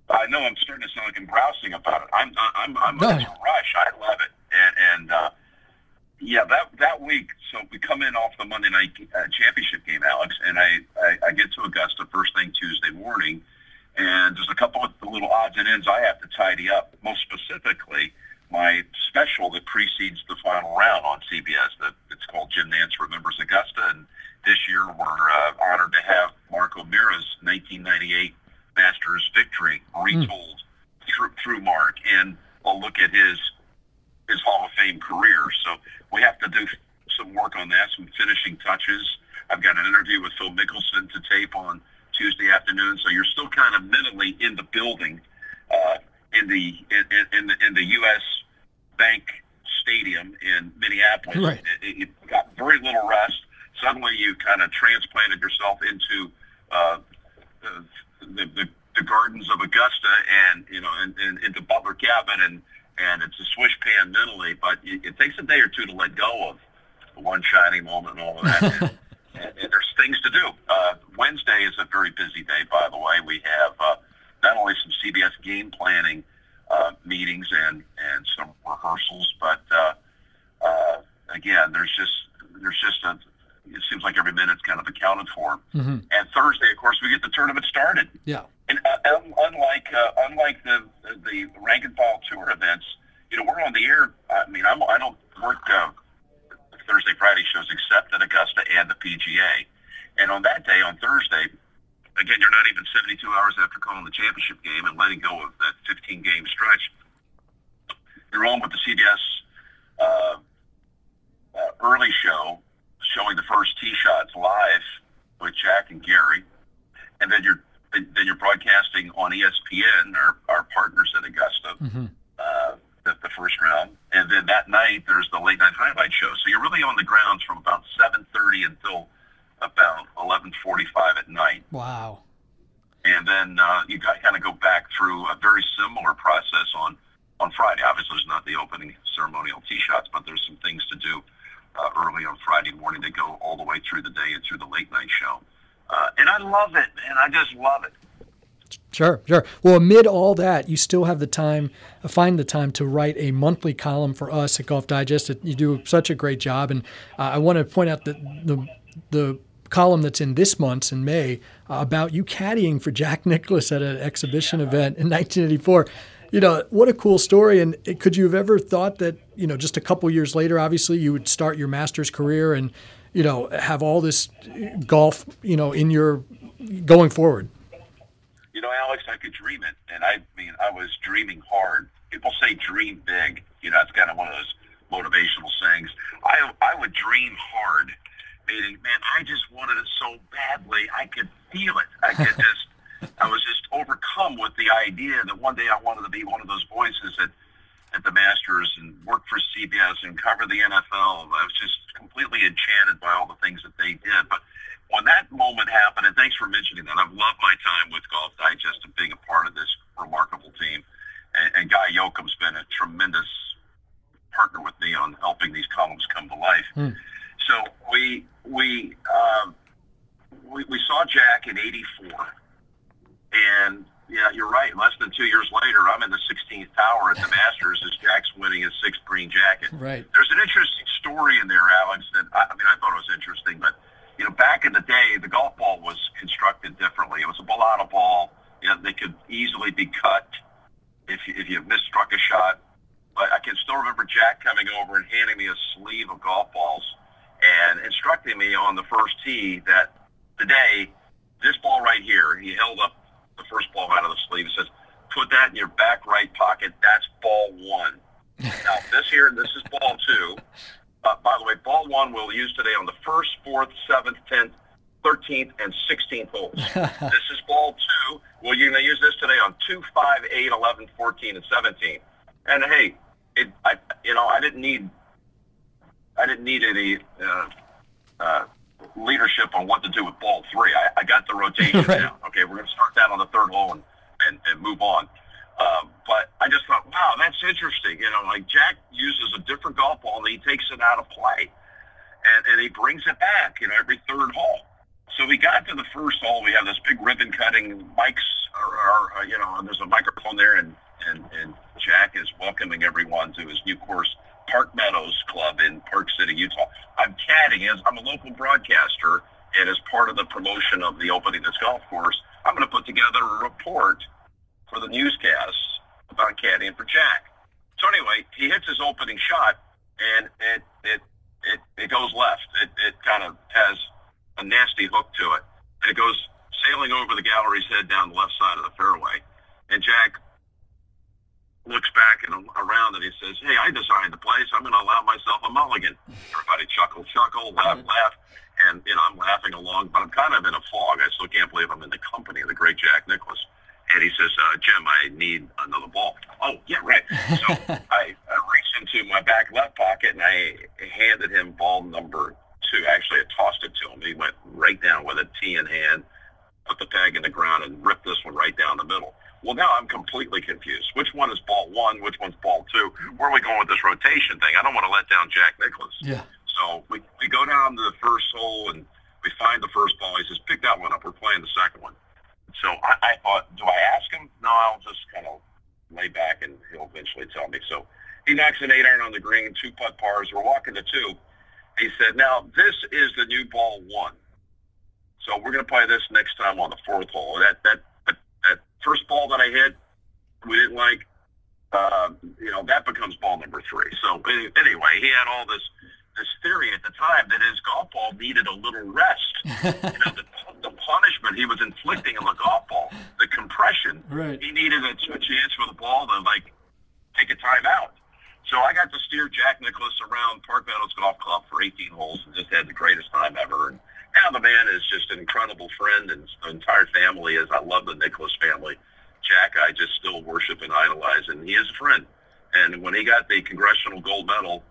I know I'm starting to sound like I'm grousing about it. I'm I'm I'm, I'm no. in a rush. I love it, and and uh, Yeah, that that week, so we come in off the Monday night uh, championship game, Alex, and I, I, I get to Augusta first thing Tuesday morning, and there's a couple of little odds and ends I have to tidy up, most specifically my special that precedes the final round on C B S. That it's called Jim Nantz Remembers Augusta, and this year we're uh, honored to have Mark O'Meara's nineteen ninety-eight Masters victory retold mm. through, through Mark, and I'll look at his his Hall of Fame career. So we have to do some work on that, some finishing touches. I've got an interview with Phil Mickelson to tape on Tuesday afternoon, so you're still kind of mentally in the building, uh, in the in, in the in the U S Bank Stadium in Minneapolis. Right. It, it got very little rest. Suddenly, you kind of transplanted yourself into uh, the, the the gardens of Augusta, and you know, and, and into Butler Cabin, and and it's a swish pan mentally. But it, it takes a day or two to let go of the one shining moment and all of that. And, and there's things to do. Uh, Wednesday is a very busy day, by the way. We have uh, not only some C B S game planning uh, meetings and, and some rehearsals, but uh, uh, again, there's just there's just a. It seems like every minute's kind of accounted for. Mm-hmm. And Thursday, of course, we get the tournament started. Yeah. And uh, unlike uh, unlike the the rank and file tour events, you know, we're on the air. I mean, I'm I don't work. Uh, Thursday, Friday shows except at Augusta and the P G A. And on that day, on Thursday, again, you're not even seventy-two hours after calling the championship game and letting go of that fifteen-game stretch. You're on with the C B S uh, uh, early show, showing the first tee shots live with Jack and Gary. And then you're then you're broadcasting on E S P N, our, our partners at Augusta. Mm-hmm. Uh, The, the first round, and then that night there's the late night highlight show. So you're really on the grounds from about seven thirty until about eleven forty-five at night. Wow! And then uh, you got kind of go back through a very similar process on on Friday. Obviously, there's not the opening ceremonial tee shots, but there's some things to do uh, early on Friday morning that go all the way through the day and through the late night show. Uh, and I love it, man. I just love it. Sure, sure. Well, amid all that, you still have the time, find the time to write a monthly column for us at Golf Digest. You do such a great job, and uh, I want to point out that the the column that's in this month's in May uh, about you caddying for Jack Nicklaus at an exhibition yeah. event in nineteen eighty-four. You know, what a cool story. And could you have ever thought that, you know, just a couple years later, obviously, you would start your master's career and, you know, have all this golf, you know, in your going forward? You know, Alex, I could dream it, and I mean, I was dreaming hard. People say dream big. You know, it's kind of one of those motivational sayings. I I would dream hard, meaning, man, I just wanted it so badly. I could feel it. I could just, I was just overcome with the idea that one day I wanted to be one of those voices at, at the Masters and work for C B S and cover the N F L. I was just completely enchanted by all the things that they did, but when that moment happened, and thanks for mentioning that, I've loved my time with Golf Digest and being a part of this remarkable team. And, and Guy Yoakam's been a tremendous partner with me on helping these columns come to life. Mm. So we we, uh, we we saw Jack in eighty-four, and yeah, you're right. Less than two years later, I'm in the sixteenth tower at the Masters as Jack's winning his sixth green jacket. Right. There's an interesting story in there, Alex. That I, I mean, I thought it was interesting, but. You know, back in the day, the golf ball was constructed differently. It was a Bolada ball. You know, they could easily be cut if you, if you misstruck a shot. But I can still remember Jack coming over and handing me a sleeve of golf balls and instructing me on the first tee that today, this ball right here, he held up the first ball out of the sleeve and says, put that in your back right pocket. That's ball one. Now, this here, this is ball two. Uh, by the way, ball one we'll use today on the first, fourth, seventh, tenth, thirteenth, and sixteenth holes. This is ball two. We're going to use this today on two, five, eight, eleven, fourteen, and seventeen. And hey, it, I, you know, I didn't need, I didn't need any uh, uh, leadership on what to do with ball three. I, I got the rotation right. down. Okay, we're going to start that on the third hole and, and, and move on. Uh, but I just thought, wow, that's interesting. You know, like Jack uses a different golf ball and he takes it out of play and, and he brings it back, you know, every third hole. So we got to the first hole. We have this big ribbon cutting mics, or, or you know, and there's a microphone there and, and, and Jack is welcoming everyone to his new course, Park Meadows Club in Park City, Utah. I'm caddying as I'm a local broadcaster, and as part of the promotion of the opening of this golf course, I'm going to put together a report for the newscast about caddying for Jack. So anyway, he hits his opening shot, and it it it, it goes left. It it kind of has a nasty hook to it, and it goes sailing over the gallery's head down the left side of the fairway. And Jack looks back and around, and he says, "Hey, I designed the place. I'm going to allow myself a mulligan." Everybody chuckle, chuckle, laugh, laugh, and you know I'm laughing along, but I'm kind of in a fog. I still can't believe I'm in the company of the great Jack Nicklaus. And he says, uh, "Jim, I need another ball." Oh, yeah, right. So I, I reached into my back left pocket and I handed him ball number two. Actually, I tossed it to him. He went right down with a tee in hand, put the peg in the ground, and ripped this one right down the middle. Well, now I'm completely confused. Which one is ball one? Which one's ball two? Where are we going with this rotation thing? I don't want to let down Jack Nicklaus. Yeah. So we, we go down to the first hole and we find the first ball. He says, "Pick that one up. We're playing the second one." So I, I thought, do I ask him? No, I'll just kind of lay back and he'll eventually tell me. So he knocks an eight iron on the green, two putt pars. We're walking to two. He said, "Now this is the new ball one. So we're going to play this next time on the fourth hole." That that that, that first ball that I hit, we didn't like. Uh, you know, that becomes ball number three. So anyway, he had all this this theory at the time that his golf ball needed a little rest. You know, the, the punishment he was inflicting on the golf ball, the compression, right. He needed a, a chance for the ball to, like, take a time out. So I got to steer Jack Nicklaus around Park Meadows Golf Club for eighteen holes and just had the greatest time ever. And now the man is just an incredible friend, and the entire family is. I love the Nicklaus family. Jack, I just still worship and idolize, and he is a friend. And when he got the Congressional Gold Medal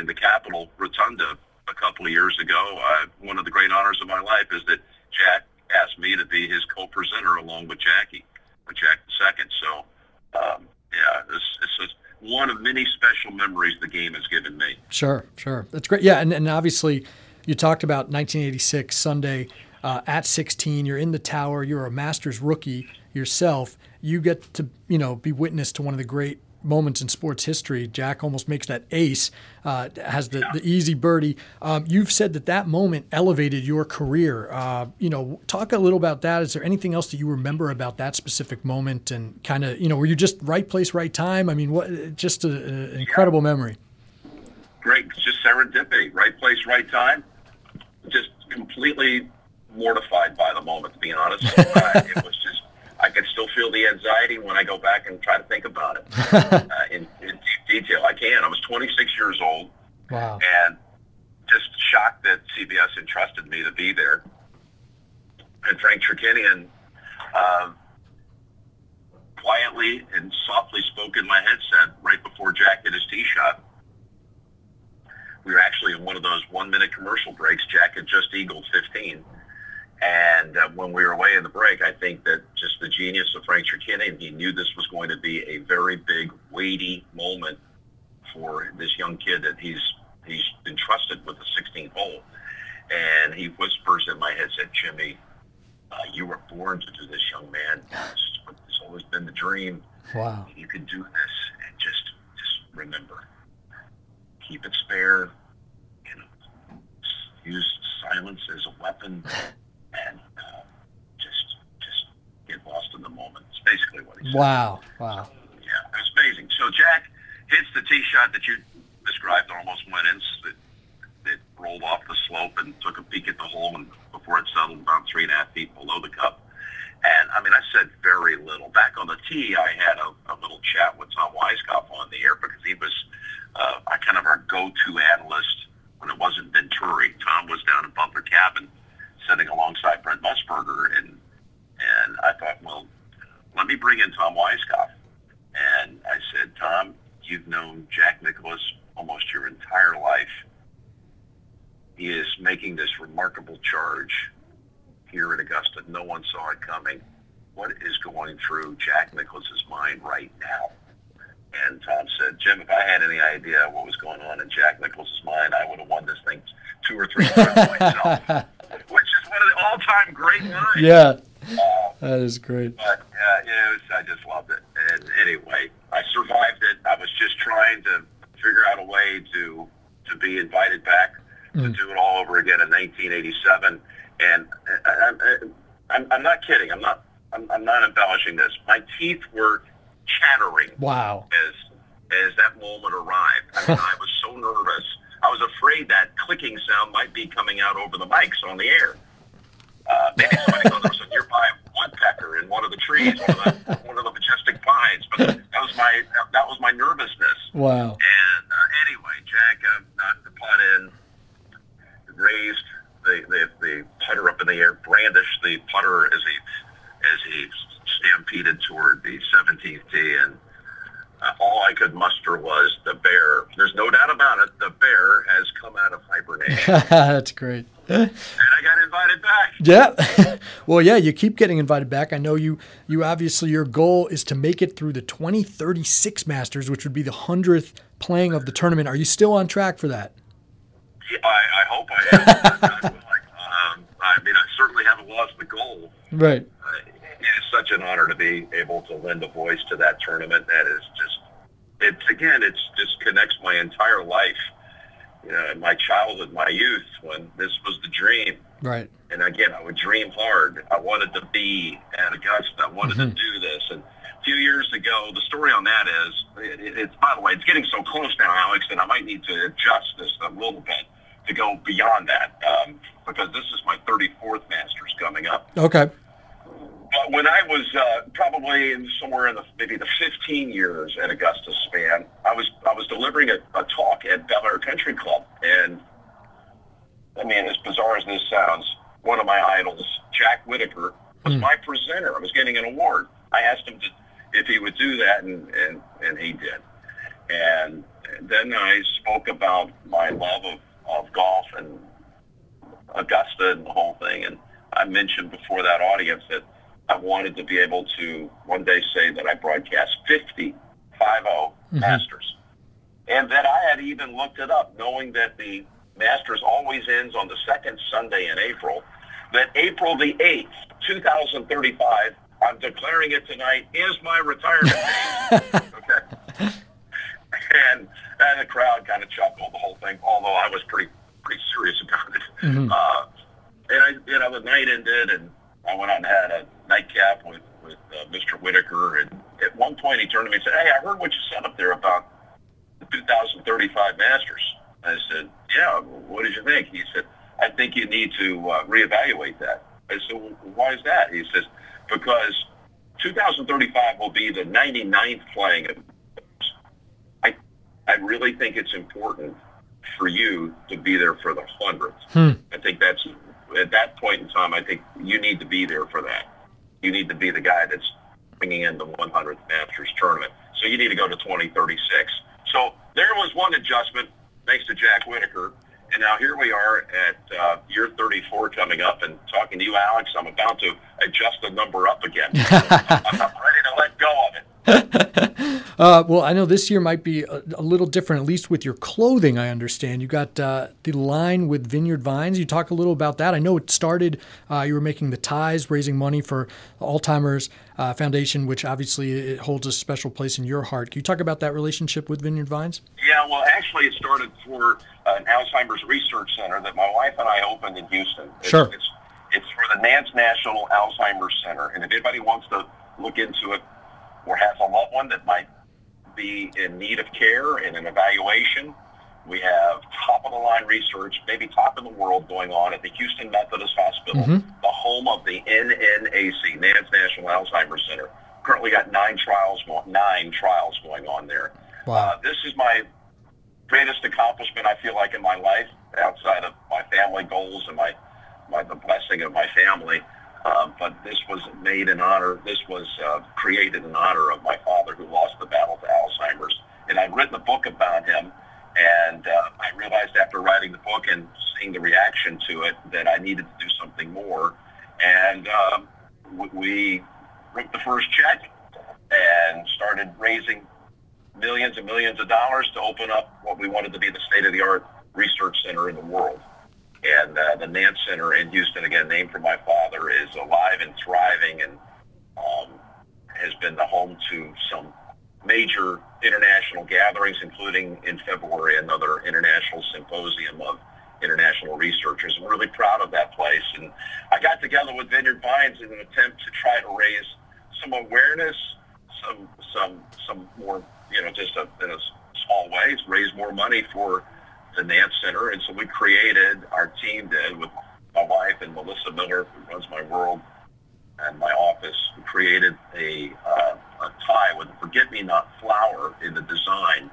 in the Capitol Rotunda a couple of years ago, I, one of the great honors of my life is that Jack asked me to be his co-presenter along with Jackie, with Jack the Second. So, um, yeah, this, this is one of many special memories the game has given me. Sure, sure. That's great. Yeah, and, and obviously you talked about nineteen eighty-six, Sunday uh, at sixteen. You're in the tower. You're a Masters rookie yourself. You get to, you know, be witness to one of the great moments in sports history. Jack almost makes that ace, uh, has the, the easy birdie. Um, you've said that that moment elevated your career. Uh, you know, talk a little about that. Is there anything else that you remember about that specific moment and kind of, you know, were you just right place, right time? I mean, what just a, a, an incredible yeah. memory. Great. Just serendipity, right place, right time. Just completely mortified by the moment, to be honest. So, uh, it was just, I can still feel the anxiety when I go back and try to think about it uh, in, in detail. I can. I was twenty-six years old. Wow. And just shocked that C B S entrusted me to be there. And Frank Tricinian uh, quietly and softly spoke in my headset right before Jack did his tee shot. We were actually in one of those one-minute commercial breaks. Jack had just eagled fifteen. And uh, when we were away in the break, I think that just the genius of Frank Tricinian, he knew this was going to be a very big, weighty moment for this young kid that he's he's entrusted with the sixteenth hole. And he whispers in my headset, "Jimmy, uh, you were born to do this, young man. It's, it's always been the dream. Wow. You can do this. And just just remember, keep it spare. You know, use silence as a weapon." And uh, just just get lost in the moment. It's basically what he said. Wow, wow. So, yeah, it was amazing. So Jack hits the tee shot that you described, almost went in. It, it rolled off the slope and took a peek at the hole, and before it settled, about three and a half feet below the cup. And, I mean, I said very little. Back on the tee, I had a, a little chat with Tom Weiskopf on the air because he was uh, kind of our go-to analyst when it wasn't Venturi. Tom was down in Butler Cabin, sitting alongside Brent Musburger, and and I thought, well, let me bring in Tom Weiskopf. And I said, "Tom, you've known Jack Nicklaus almost your entire life. He is making this remarkable charge here at Augusta. No one saw it coming. What is going through Jack Nicklaus's mind right now?" And Tom said, "Jim, if I had any idea what was going on in Jack Nicklaus's mind, I would have won this thing two or three times myself." Which is one of the all-time great lines. Yeah, uh, that is great. But uh, it was, I just loved it. And anyway, I survived it. I was just trying to figure out a way to to be invited back. mm. to do it all over again in nineteen eighty-seven. And I, I, I'm, I'm not kidding. I'm not. I'm, I'm not embellishing this. My teeth were chattering. Wow. As as that moment arrived, I, mean, I was so nervous. I was afraid that clicking sound might be coming out over the mics on the air. Uh, maybe somebody thought there was a nearby woodpecker in one of the trees, one of the, one of the majestic pines. But that was my that was my nervousness. Wow. And uh, anyway, Jack uh, knocked the putt in, raised the, the the putter up in the air, brandished the putter as he as he stampeded toward the seventeenth tee, and uh, all I could muster was the bear. There's no doubt about it. The bear has come out of hibernation. That's great. And I got invited back. Yeah. Well, yeah, you keep getting invited back. I know you, you obviously, your goal is to make it through the twenty thirty-six Masters, which would be the hundredth playing of the tournament. Are you still on track for that? Yeah, I, I hope I am. I, I, like, um, I mean, I certainly haven't lost the goal. Right. Uh, it's such an honor to be able to lend a voice to that tournament. That is just, it's again, it's just connects my entire life. You know, my childhood, my youth, when this was the dream. Right. And again, I would dream hard. I wanted to be at Augusta. I wanted mm-hmm. to do this. And a few years ago, the story on that is, it, it, it's, by the way, it's getting so close now, Alex, that I might need to adjust this a little bit to go beyond that, um, because this is my thirty-fourth Masters coming up. Okay. But when I was uh, probably in somewhere in the, maybe the fifteen years at Augusta span, I was I was delivering a, a talk at Valero Country Club, and I mean, as bizarre as this sounds, one of my idols, Jack Whitaker, was mm. my presenter. I was getting an award. I asked him to, if he would do that, and, and, and he did. And then I spoke about my love of, of golf and Augusta and the whole thing, and I mentioned before that audience that I wanted to be able to one day say that I broadcast fifty, five oh mm-hmm. Masters, and that I had even looked it up, knowing that the Masters always ends on the second Sunday in April. That April the eighth, two thousand thirty-five. I'm declaring it tonight is my retirement day. Okay, and and the crowd kind of chuckled the whole thing, although I was pretty pretty serious about it. Mm-hmm. Uh, and I, you know, the night ended and. I went out and had a nightcap with, with uh, Mister Whitaker, and at one point he turned to me and said, hey, I heard what you said up there about the two thousand thirty-five Masters. I said, yeah, what did you think? He said, I think you need to uh, reevaluate that. I said, well, why is that? He says, because two thousand thirty-five will be the ninety-ninth playing of Masters. I, I really think it's important for you to be there for the hundredth. Hmm. I think that's... At that point in time, I think you need to be there for that. You need to be the guy that's bringing in the hundredth Masters tournament. So you need to go to twenty thirty-six. So there was one adjustment, thanks to Jack Whitaker. And now here we are at uh, year thirty-four coming up. And talking to you, Alex, I'm about to adjust the number up again. I'm, I'm not ready to let go of it. uh, well, I know this year might be a, a little different, at least with your clothing, I understand. You got uh, the line with Vineyard Vines. You talk a little about that. I know it started, uh, you were making the ties, raising money for the Alzheimer's uh, Foundation, which obviously it holds a special place in your heart. Can you talk about that relationship with Vineyard Vines? Yeah, well, actually it started for an Alzheimer's Research Center that my wife and I opened in Houston. It's, sure. It's, it's for the Nance National Alzheimer's Center, and if anybody wants to look into it, or has a loved one that might be in need of care and an evaluation. We have top-of-the-line research, maybe top in the world, going on at the Houston Methodist Hospital, mm-hmm. the home of the N N A C, Nance National Alzheimer's Center. Currently got nine trials, nine trials going on there. Wow. Uh, this is my greatest accomplishment, I feel like, in my life, outside of my family goals and my, my the blessing of my family. Uh, but this was made in honor, this was uh, created in honor of my father who lost the battle to Alzheimer's. And I'd written a book about him, and uh, I realized after writing the book and seeing the reaction to it that I needed to do something more. And um, we wrote the first check and started raising millions and millions of dollars to open up what we wanted to be the state-of-the-art research center in the world. And uh, the Nance Center in Houston, again, named for my father, is alive and thriving and um, has been the home to some major international gatherings, including in February, another international symposium of international researchers. I'm really proud of that place. And I got together with Vineyard Vines in an attempt to try to raise some awareness, some some some more, you know, just a, in a small ways, raise more money for the Nance Center. And so we created, our team did, with my wife and Melissa Miller, who runs my world and my office, we created a, uh, a tie with a Forget-Me-Not flower in the design.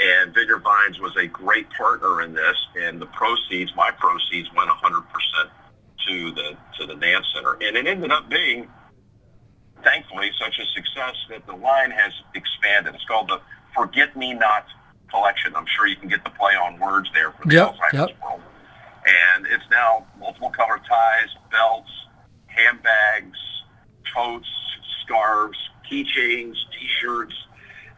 And Vineyard Vines was a great partner in this, and the proceeds, my proceeds, went one hundred percent to the to the Nance Center. And it ended up being, thankfully, such a success that the line has expanded. It's called the Forget-Me-Not collection. I'm sure you can get the play on words there for the yep, Alzheimer's yep. world. And it's now multiple color ties, belts, handbags, coats, scarves, keychains, T-shirts.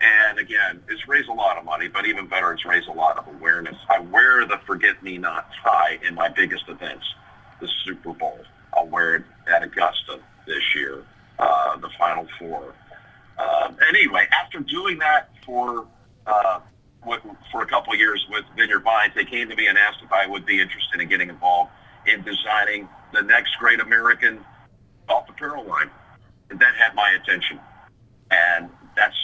And again, it's raised a lot of money, but even better, it's raised a lot of awareness. I wear the Forget-Me-Not tie in my biggest events, the Super Bowl. I'll wear it at Augusta this year, uh, the Final Four. Uh, anyway, after doing that for uh, what, for a couple of years with Vineyard Vines, they came to me and asked if I would be interested in getting involved in designing the next great American golf apparel line. And that had my attention. And that's...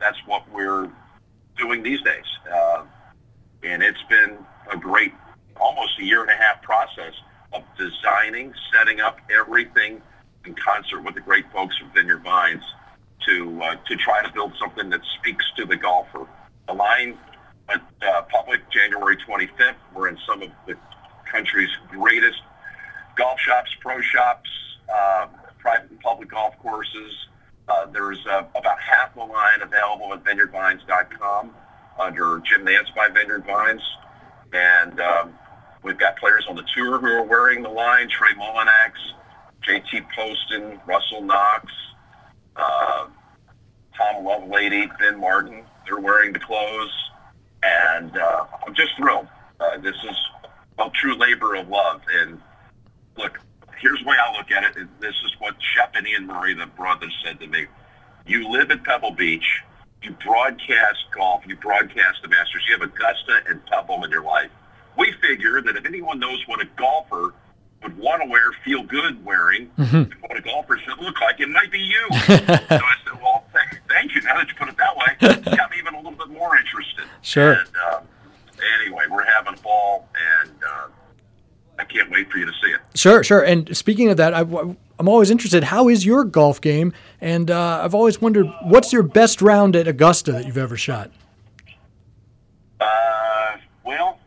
that's what we're doing these days. Uh, and it's been a great, almost a year and a half process of designing, setting up everything in concert with the great folks from Vineyard Vines to uh, to try to build something that speaks to the golfer. The line went uh, public January twenty-fifth. We're in some of the country's greatest golf shops, pro shops, uh, private and public golf courses. Uh, there's uh, about half the line available at Vineyard Vines dot com under Jim Nantz by Vineyard Vines. And um, we've got players on the tour who are wearing the line: Trey Mullinax, J T Poston, Russell Knox, uh, Tom Lovelady, Ben Martin. They're wearing the clothes. And uh, I'm just thrilled. Uh, this is a true labor of love. And look, here's the way I look at it. This is what Shep and Ian Murray, the brothers, said to me. You live at Pebble Beach. You broadcast golf. You broadcast the Masters. You have Augusta and Pebble in your life. We figure that if anyone knows what a golfer would want to wear, feel good wearing, mm-hmm. what a golfer should look like, it might be you. So I said, well, th- thank you. Now that you put it that way, it got me even a little bit more interested. Sure. And uh, anyway, we're having a ball, and uh, I can't wait for you to see it. Sure, sure. And speaking of that, I, I'm always interested. How is your golf game? And uh, I've always wondered, what's your best round at Augusta that you've ever shot? Uh, well,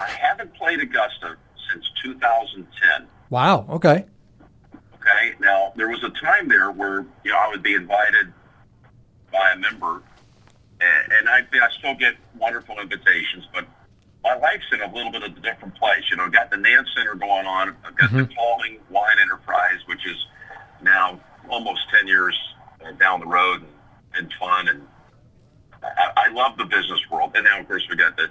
I haven't played Augusta since two thousand ten. Wow. Okay. Okay. Now, there was a time there where, you know, I would be invited by a member, and, and I, I still get wonderful invitations, but my life's in a little bit of a different place. You know, I've got the Nance Center going on. I've got mm-hmm. the Pauling Wine Enterprise, which is now almost ten years down the road and fun. And I, I love the business world. And now, of course, we got the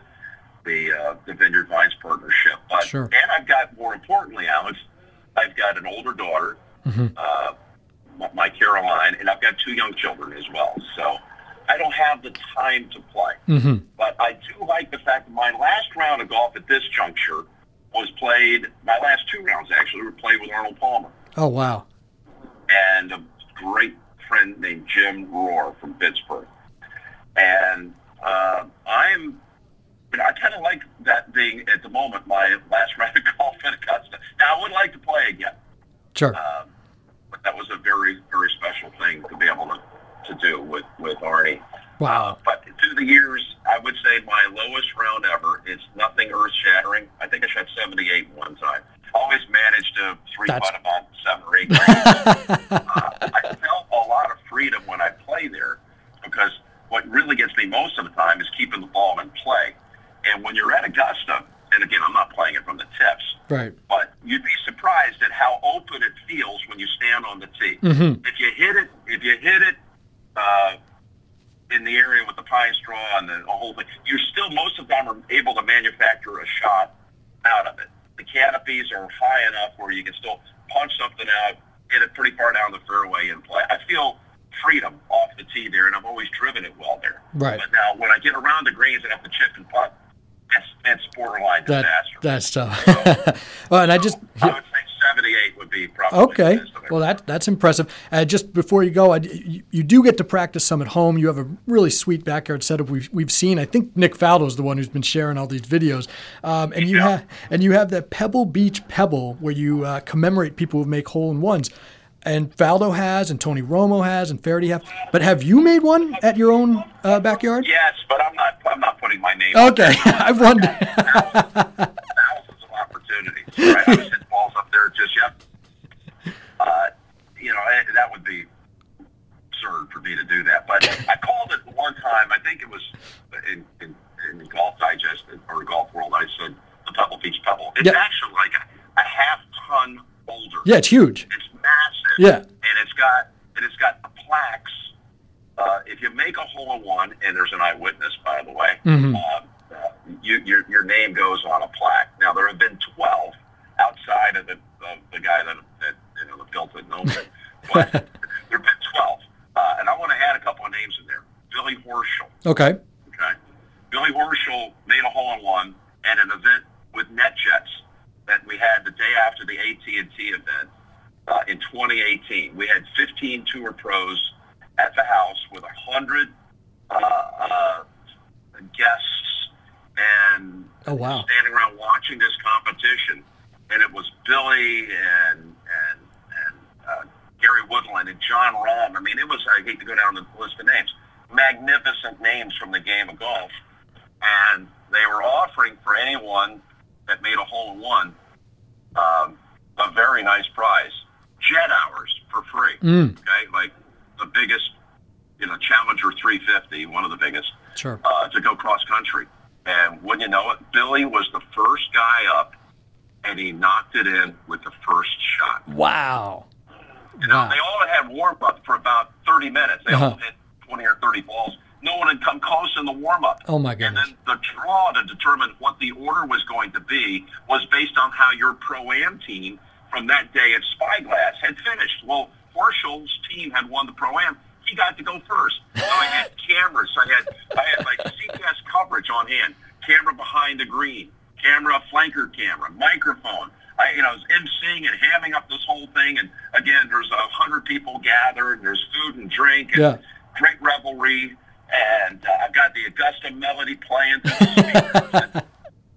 the, uh, the Vineyard Vines partnership. But, sure. And I've got, more importantly, Alex, I've got an older daughter, mm-hmm. uh, my Caroline, and I've got two young children as well. So I don't have the time to play, mm-hmm. but I do like the fact that my last round of golf at this juncture was played, my last two rounds actually were played with Arnold Palmer. Oh, wow. And a great friend named Jim Rohr from Pittsburgh. And uh, I'm, you know, I kind of like that being, at the moment, my last round of golf at Augusta. Now, I would like to play again. Sure. Uh, but that was a very, very special thing to be able to to do with, with Arnie. Wow. Uh, but through the years, I would say my lowest round ever is nothing earth-shattering. I think I shot seventy-eight one time. Always managed to three-putt about seven or eight. uh, I felt a lot of freedom when I play there, because what really gets me most of the time is keeping the ball in play. And when you're at Augusta, and again, I'm not playing it from the tips, right? But you'd be surprised at how open it feels when you stand on the tee. Mm-hmm. If you hit it, if you hit it, Uh, in the area with the pine straw and the whole thing, you're still most of them are able to manufacture a shot out of it. The canopies are high enough where you can still punch something out, hit it pretty far down the fairway, and play. I feel freedom off the tee there, and I've always driven it well there. Right. But now when I get around the greens and have to chip and putt, that's that's borderline that, disaster. That's tough. So, well, and I just I would say seventy-eight would be probably okay. The well, that that's impressive. Uh, just before you go, I, you, you do get to practice some at home. You have a really sweet backyard setup. We've we've seen. I think Nick Faldo is the one who's been sharing all these videos. Um, and you yeah. have and you have that Pebble Beach Pebble where you uh, commemorate people who make hole in ones. And Faldo has, and Tony Romo has, and Faraday have. But have you made one at your own uh, backyard? Yes, but I'm not. I'm not putting my name. Okay, I wonder. Thousands, thousands of opportunities. Right? I was hitting balls up there just yet. Uh, you know, I, that would be absurd for me to do that. But I called it one time. I think it was in, in, in Golf Digest or Golf World. I said the Pebble Beach Pebble. It's yep. actually like a, a half ton boulder. Yeah, it's huge. It's massive, yeah, and it's got and it's got plaques. Uh, if you make a hole in one, and there's an eyewitness, by the way, mm-hmm. um, uh, you, your your name goes on a plaque. Now there have been twelve outside of the of the guy that, that you know that built it and opened it, but there have been twelve. Uh, and I want to add a couple of names in there. Billy Horschel. Okay. Okay. Billy Horschel made a hole in one at an event with net jets that we had the day after the A T and T event. Uh, in twenty eighteen, we had fifteen tour pros at the house with one hundred uh, uh, guests and oh, wow. standing around watching this competition. And it was Billy and and, and uh, Gary Woodland and John Rahm. I mean, it was, I hate to go down the list of names, magnificent names from the game of golf. And they were offering for anyone that made a hole in one um, a very nice prize. Jet hours for free, mm. okay? Like the biggest, you know, Challenger three fifty, one of the biggest, sure. uh, to go cross-country. And wouldn't you know it, Billy was the first guy up, and he knocked it in with the first shot. Wow. You know, wow. They all had warm-up for about thirty minutes. They uh-huh. all hit twenty or thirty balls. No one had come close in the warm-up. Oh, my goodness. And then the draw to determine what the order was going to be was based on how your pro-am team from that day at Spyglass had finished. Well, Horschel's team had won the Pro-Am. He got to go first. So I had cameras. I had I had like C B S coverage on hand. Camera behind the green. Camera, flanker camera, microphone. I, you know, I was emceeing and hamming up this whole thing. And again, there's a hundred people gathered. There's food and drink and yeah. great revelry. And uh, I've got the Augusta Melody playing through the speakers.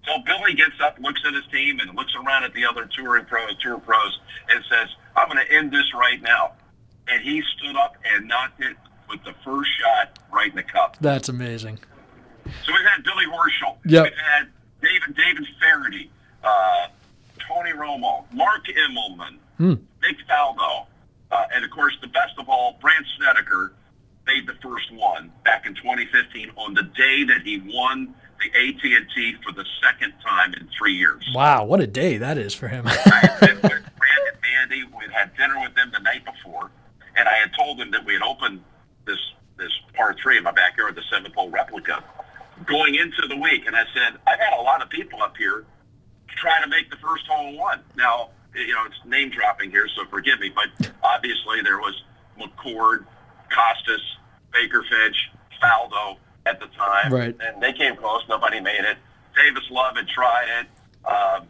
So Billy gets up, looks at his team, and looks around at the other touring pros, tour pros, and says, "I'm going to end this right now." And he stood up and knocked it with the first shot right in the cup. That's amazing. So we've had Billy Horschel. Yep. We've had David David Faraday, uh, Tony Romo, Mark Immelman, hmm. Nick Faldo, uh, and of course the best of all, Brant Snedeker made the first one back in twenty fifteen on the day that he won the A T and T for the second time in three years. Wow, what a day that is for him. I had been with Brand and Mandy. We'd had dinner with them the night before, and I had told them that we had opened this this par three in my backyard, the seven-hole replica, going into the week. And I said, I've had a lot of people up here try to make the first hole in one. Now, you know, it's name-dropping here, so forgive me, but obviously there was McCord, Costas, Baker Finch, Faldo, at the time, right. and they came close. Nobody made it. Davis Love had tried it. Um,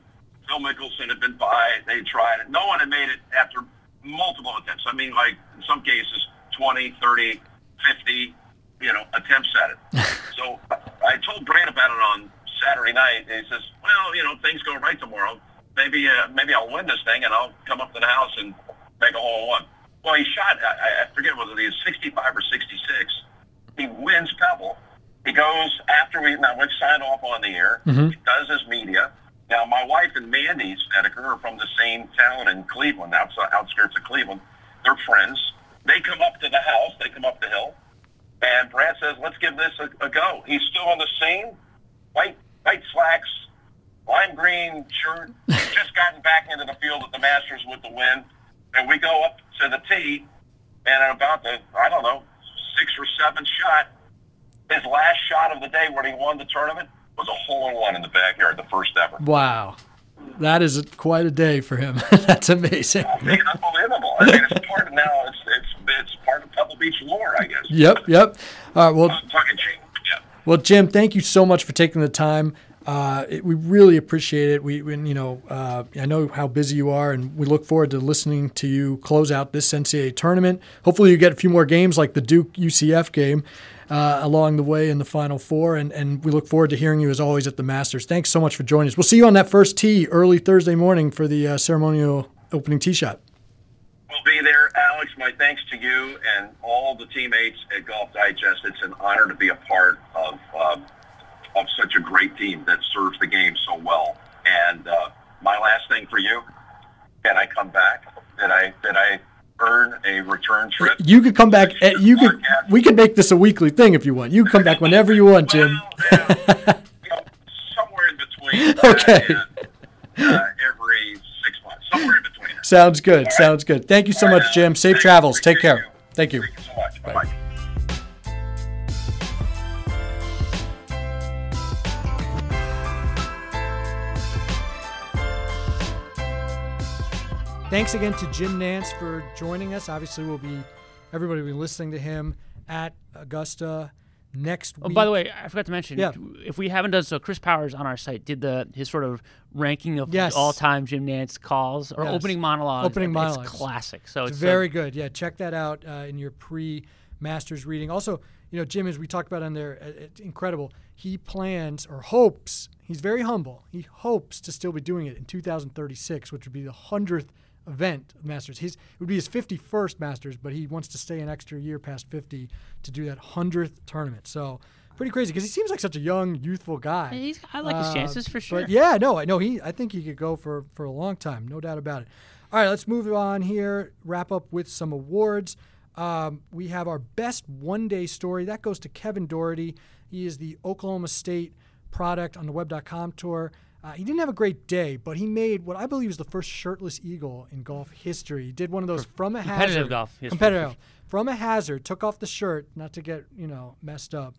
Phil Mickelson had been by it. They tried it. No one had made it after multiple attempts. I mean, like, in some cases, twenty, thirty, fifty, you know, attempts at it. So I told Brant about it on Saturday night, and he says, well, you know, things go right tomorrow. Maybe uh, maybe I'll win this thing, and I'll come up to the house and make a hole in one. Well, he shot, I, I forget whether he was sixty-five or sixty-six. He wins Pebble. He goes after we now we sign off on the air. Mm-hmm. He does his media. Now my wife and Mandy Snedeker are from the same town in Cleveland, outside outskirts of Cleveland. They're friends. They come up to the house. They come up the hill, and Brad says, "Let's give this a, a go." He's still in the same white white slacks, lime green shirt. He's just gotten back into the field at the Masters with the wind, and we go up to the tee, and about the I don't know. sixth or seventh shot, his last shot of the day when he won the tournament was a hole in one in the backyard, the first ever. Wow. That is quite a day for him. That's amazing. I mean, unbelievable. I mean, it's part of now, it's, it's, it's part of Pebble Beach lore, I guess. Yep, yep. All right, well, I'm talking Jim. Yeah. Well, Jim, thank you so much for taking the time. Uh, it, we really appreciate it. We, we you know, uh, I know how busy you are, and we look forward to listening to you close out this N C double A tournament. Hopefully you get a few more games like the Duke U C F game uh, along the way in the Final Four, and, and we look forward to hearing you as always at the Masters. Thanks so much for joining us. We'll see you on that first tee early Thursday morning for the uh, ceremonial opening tee shot. We'll be there, Alex. My thanks to you and all the teammates at Golf Digest. It's an honor to be a part of um, of such a great team that serves the game so well. And uh, my last thing for you, can I come back? Did I did I earn a return trip? You could come back. At, you could. We could make this a weekly thing if you want. You can come back whenever you want, Jim. Well, yeah, you know, somewhere in between. Okay. And, uh, every six months, somewhere in between. Sounds good. Right. Sounds good. Thank you so All much, right. Jim. Safe Thank travels. Take care. You. Thank you. Thank you so much. Bye. Bye. Thanks again to Jim Nantz for joining us. Obviously, we'll be everybody will be listening to him at Augusta next week. Oh, by the way, I forgot to mention, yeah. if we haven't done so, Chris Powers on our site did the his sort of ranking of yes. all-time Jim Nantz calls or yes. opening monologues. Opening monologues. It's classic. So it's, it's very a, good. Yeah, check that out uh, in your pre-Masters reading. Also, you know, Jim, as we talked about on there, it's incredible. He plans or hopes, he's very humble, he hopes to still be doing it in two thousand thirty-six, which would be the hundredth event Masters. His it would be his fifty-first Masters, but he wants to stay an extra year past fifty to do that hundredth tournament. So pretty crazy because he seems like such a young, youthful guy. And he's, I like uh, his chances for sure. But yeah, no, I know he. I think he could go for for a long time, no doubt about it. All right, let's move on here. Wrap up with some awards. Um, we have our best one-day story that goes to Kevin Doherty. He is the Oklahoma State product on the web dot com tour. Uh, he didn't have a great day, but he made what I believe is the first shirtless eagle in golf history. He did one of those from a hazard. Competitive golf history. Competitive. From a hazard, took off the shirt, not to get, you know, messed up,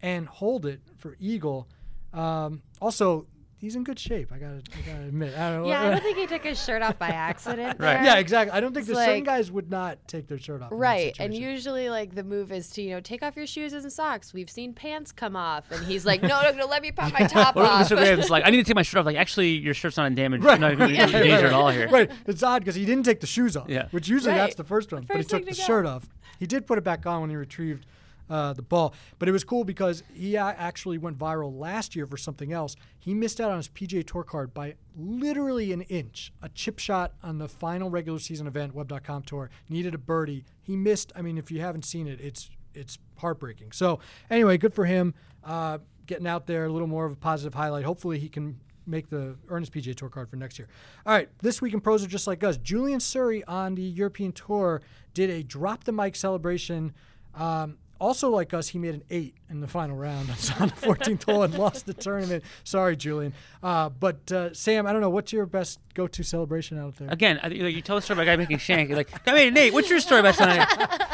and hold it for eagle. Um, also, he's in good shape, I gotta, I gotta admit. I don't know. Yeah, I don't think he took his shirt off by accident. Right. Yeah, exactly. I don't think the like, some guys would not take their shirt off. Right, and usually like the move is to, you know, take off your shoes and socks. We've seen pants come off, and he's like, no, no, no, let me pop my top well, off. It's like, I need to take my shirt off. Like, actually, your shirt's not in damage. Right. You're not in danger right, right. at all here. Right, it's odd because he didn't take the shoes off, yeah. which usually right. that's the first one, the first but he took the go. shirt off. He did put it back on when he retrieved Uh, the ball. But it was cool because he uh, actually went viral last year for something else. He missed out on his P G A Tour card by literally an inch. A chip shot on the final regular season event, web dot com Tour, needed a birdie. He missed. I mean, if you haven't seen it, it's it's heartbreaking. So anyway, good for him uh, getting out there, a little more of a positive highlight. Hopefully he can make the earn his P G A Tour card for next year. All right, this week in Pros Are Just Like Us, Julian Suri on the European Tour did a drop-the-mic celebration. Um Also like us, he made an eight in the final round on the fourteenth hole and lost the tournament. Sorry, Julian. Uh, but, uh, Sam, I don't know. What's your best go-to celebration out there? Again, I, you, know, you tell the story about a guy making shank. You're like, I made an eight. What's your story about something?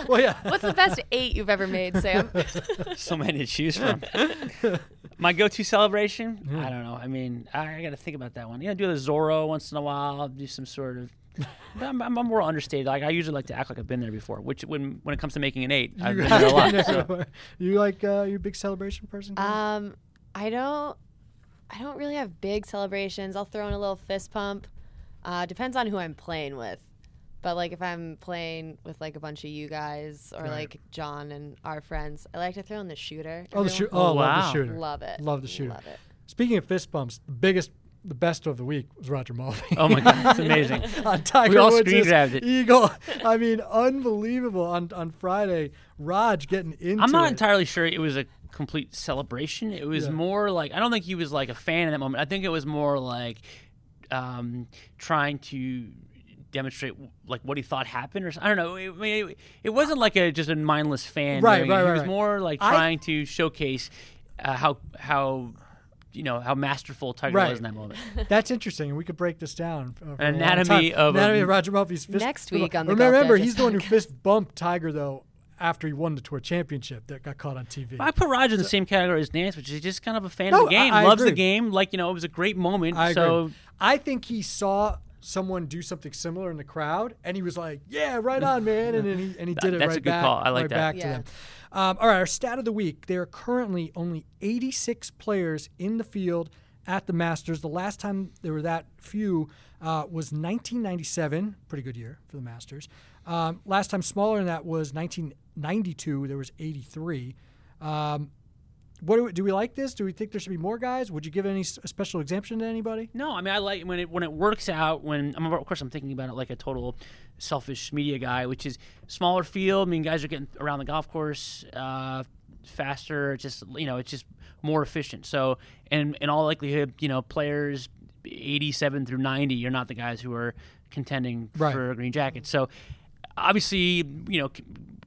Well, yeah. What's the best eight you've ever made, Sam? So many to choose from. My go-to celebration? Mm. I don't know. I mean, I, I got to think about that one. You know, do the Zorro once in a while. I'll do some sort of... But I'm, I'm more understated. Like I usually like to act like I've been there before. Which when when it comes to making an eight, I've been there a lot. So. You like uh, you a big celebration person? Um, I don't. I don't really have big celebrations. I'll throw in a little fist pump. Uh, depends on who I'm playing with. But like if I'm playing with like a bunch of you guys or right. like John and our friends, I like to throw in the shooter. Oh, everyone. the shooter! Oh, oh wow. Love the shooter! Love it! Love the shooter! Love it! Speaking of fist bumps, the biggest. The best of the week was Roger Mulvey. Oh, my God. It's amazing. On Tiger we all Woods' it. eagle. I mean, unbelievable. On on Friday, Raj getting into I'm not it. entirely sure it was a complete celebration. It was yeah. more like – I don't think he was like a fan in that moment. I think it was more like um, trying to – demonstrate like what he thought happened or something. I don't know. I mean, it, it wasn't like a just a mindless fan. Right, right, right. He was right. more like trying I, to showcase uh, how how – you know, how masterful Tiger right. was in that moment. That's interesting. And we could break this down. Uh, Anatomy of Anatomy of Roger Mulvey's fist. Next week bump. on the Remember, remember he's the one who fist bumped Tiger, though, after he won the tour championship that got caught on T V. I put Roger in the same category as Nance, which is just kind of a fan no, of the game. I, I Loves agree. the game. Like, you know, it was a great moment. I so agree. I think he saw someone do something similar in the crowd, and he was like, "Yeah, right on, man!" And then he and he did that, it that's right a good back, call. I like right that. back yeah. to them. Um, all right, our stat of the week: there are currently only eighty-six players in the field at the Masters. The last time there were that few uh, was nineteen ninety-seven. Pretty good year for the Masters. Um, last time smaller than that was nineteen ninety-two. There was eighty-three. Um, What do we, do we like this? Do we think there should be more guys? Would you give any special exemption to anybody? No, I mean I like when it when it works out. When I'm of course I'm thinking about it like a total selfish media guy, which is smaller field. I mean guys are getting around the golf course uh, faster. It's just you know it's just more efficient. So and in all likelihood, you know players eighty-seven through ninety are not the guys who are contending right. for a green jacket. So obviously you know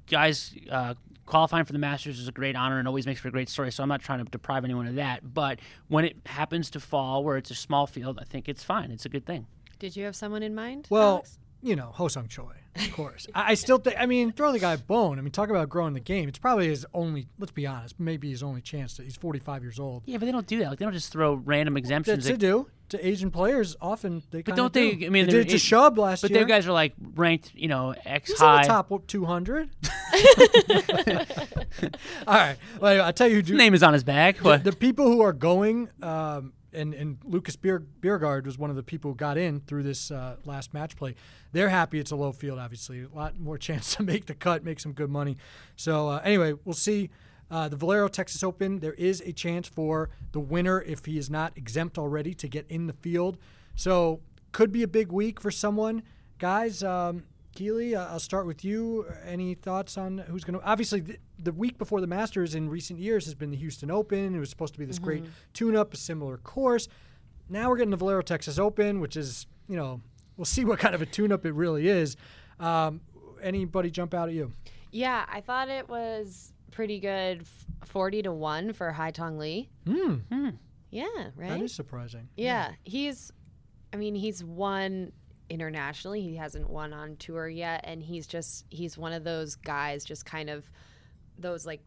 guys. Uh, Qualifying for the Masters is a great honor and always makes for a great story, so I'm not trying to deprive anyone of that. But when it happens to fall where it's a small field, I think it's fine. It's a good thing. Did you have someone in mind? Well, Alex? you know, Ho-Sung Choi, of course. I, I still think, I mean, throw the guy a bone. I mean, talk about growing the game. It's probably his only, let's be honest, maybe his only chance. To, he's forty-five years old. Yeah, but they don't do that. Like, they don't just throw random exemptions. Well, that's they do. To Asian players, often they kind of do. But don't they? I mean, they did it to Schaub last year. But those guys are like ranked, you know, X He's high. He's in the top two hundred. All right. Well, I'll tell you who do. His name is on his back. The, the people who are going, um, and, and Lucas Bjerregaard was one of the people who got in through this uh, last match play. They're happy it's a low field, obviously. A lot more chance to make the cut, make some good money. So, uh, anyway, we'll see. Uh, the Valero Texas Open, there is a chance for the winner, if he is not exempt already, to get in the field. So could be a big week for someone. Guys, um, Keely, uh, I'll start with you. Any thoughts on who's going to – obviously th- the week before the Masters in recent years has been the Houston Open. It was supposed to be this mm-hmm. great tune-up, a similar course. Now we're getting the Valero Texas Open, which is, you know, we'll see what kind of a tune-up it really is. Um, anybody jump out at you? Yeah, I thought it was – pretty good, forty to one for Haotong Li. Mm. Hmm. Yeah, right? That is surprising. Yeah. yeah. He's, I mean, he's won internationally. He hasn't won on tour yet. And he's just, he's one of those guys, just kind of those like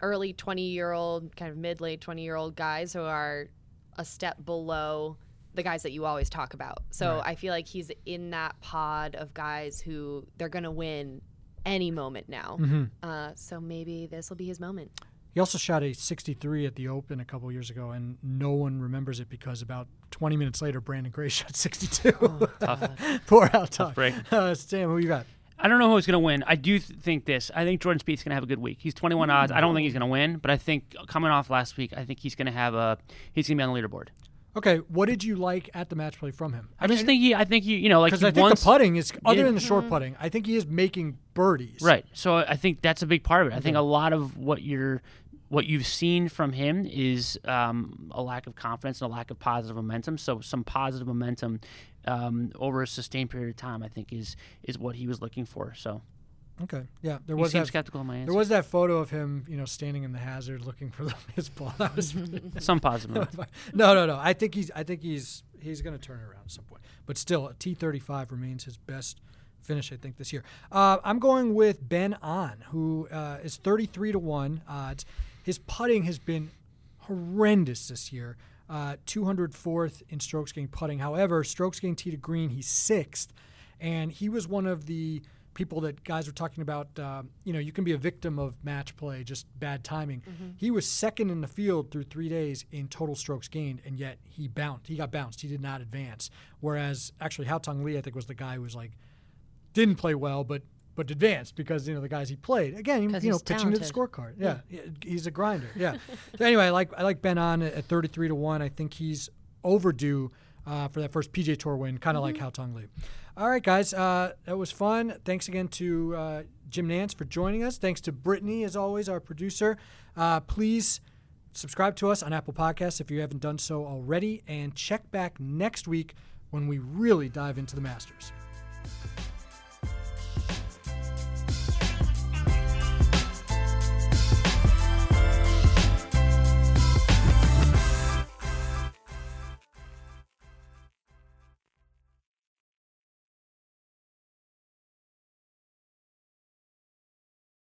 early twenty year old, kind of mid late twenty year old guys who are a step below the guys that you always talk about. So right. I feel like he's in that pod of guys who they're going to win any moment now. Mm-hmm. Uh, so maybe this will be his moment. He also shot a sixty-three at the Open a couple years ago, and no one remembers it because about twenty minutes later, Brandon Gray shot sixty-two. Oh, tough. Poor out tough. break. Uh, Sam, who you got? I don't know who's going to win. I do th- think this. I think Jordan Spieth's going to have a good week. He's twenty-one mm-hmm. odds. I don't think he's going to win, but I think coming off last week, I think he's going to have a he's going to be on the leaderboard. Okay, what did you like at the match play from him? I just think he, I think he, you know, like because I think wants, the putting is other yeah. than the short putting, I think he is making birdies. Right. So I think that's a big part of it. I think a lot of what you're, what you've seen from him is um, a lack of confidence and a lack of positive momentum. So some positive momentum um, over a sustained period of time, I think, is is what he was looking for. So. Okay. Yeah, there you was that. Skeptical of my answer. There was that photo of him, you know, standing in the hazard looking for the, his ball. That was some positive. No, no, no. I think he's. I think he's. He's going to turn it around at some point. But still, a T thirty-five remains his best finish, I think, this year. Uh, I'm going with Ben Ahn, who uh, is thirty-three to one odds. His putting has been horrendous this year. Uh, two hundred fourth in strokes gained putting. However, strokes gained tee to green, he's sixth, and he was one of the people that guys were talking about, um, you know, you can be a victim of match play, just bad timing. Mm-hmm. He was second in the field through three days in total strokes gained, and yet he bounced. He got bounced. He did not advance. Whereas, actually, Haotong Li, I think, was the guy who was like, didn't play well, but but advanced because, you know, the guys he played. Again, you know, pitching talented. to the scorecard. Yeah. yeah. He's a grinder. Yeah. So anyway, I like, I like Ben Ahn at thirty-three to one. I think he's overdue uh, for that first P G A Tour win, kind of mm-hmm. like Haotong Li. All right, guys, uh, that was fun. Thanks again to uh, Jim Nantz for joining us. Thanks to Brittany, as always, our producer. Uh, please subscribe to us on Apple Podcasts if you haven't done so already, and check back next week when we really dive into the Masters.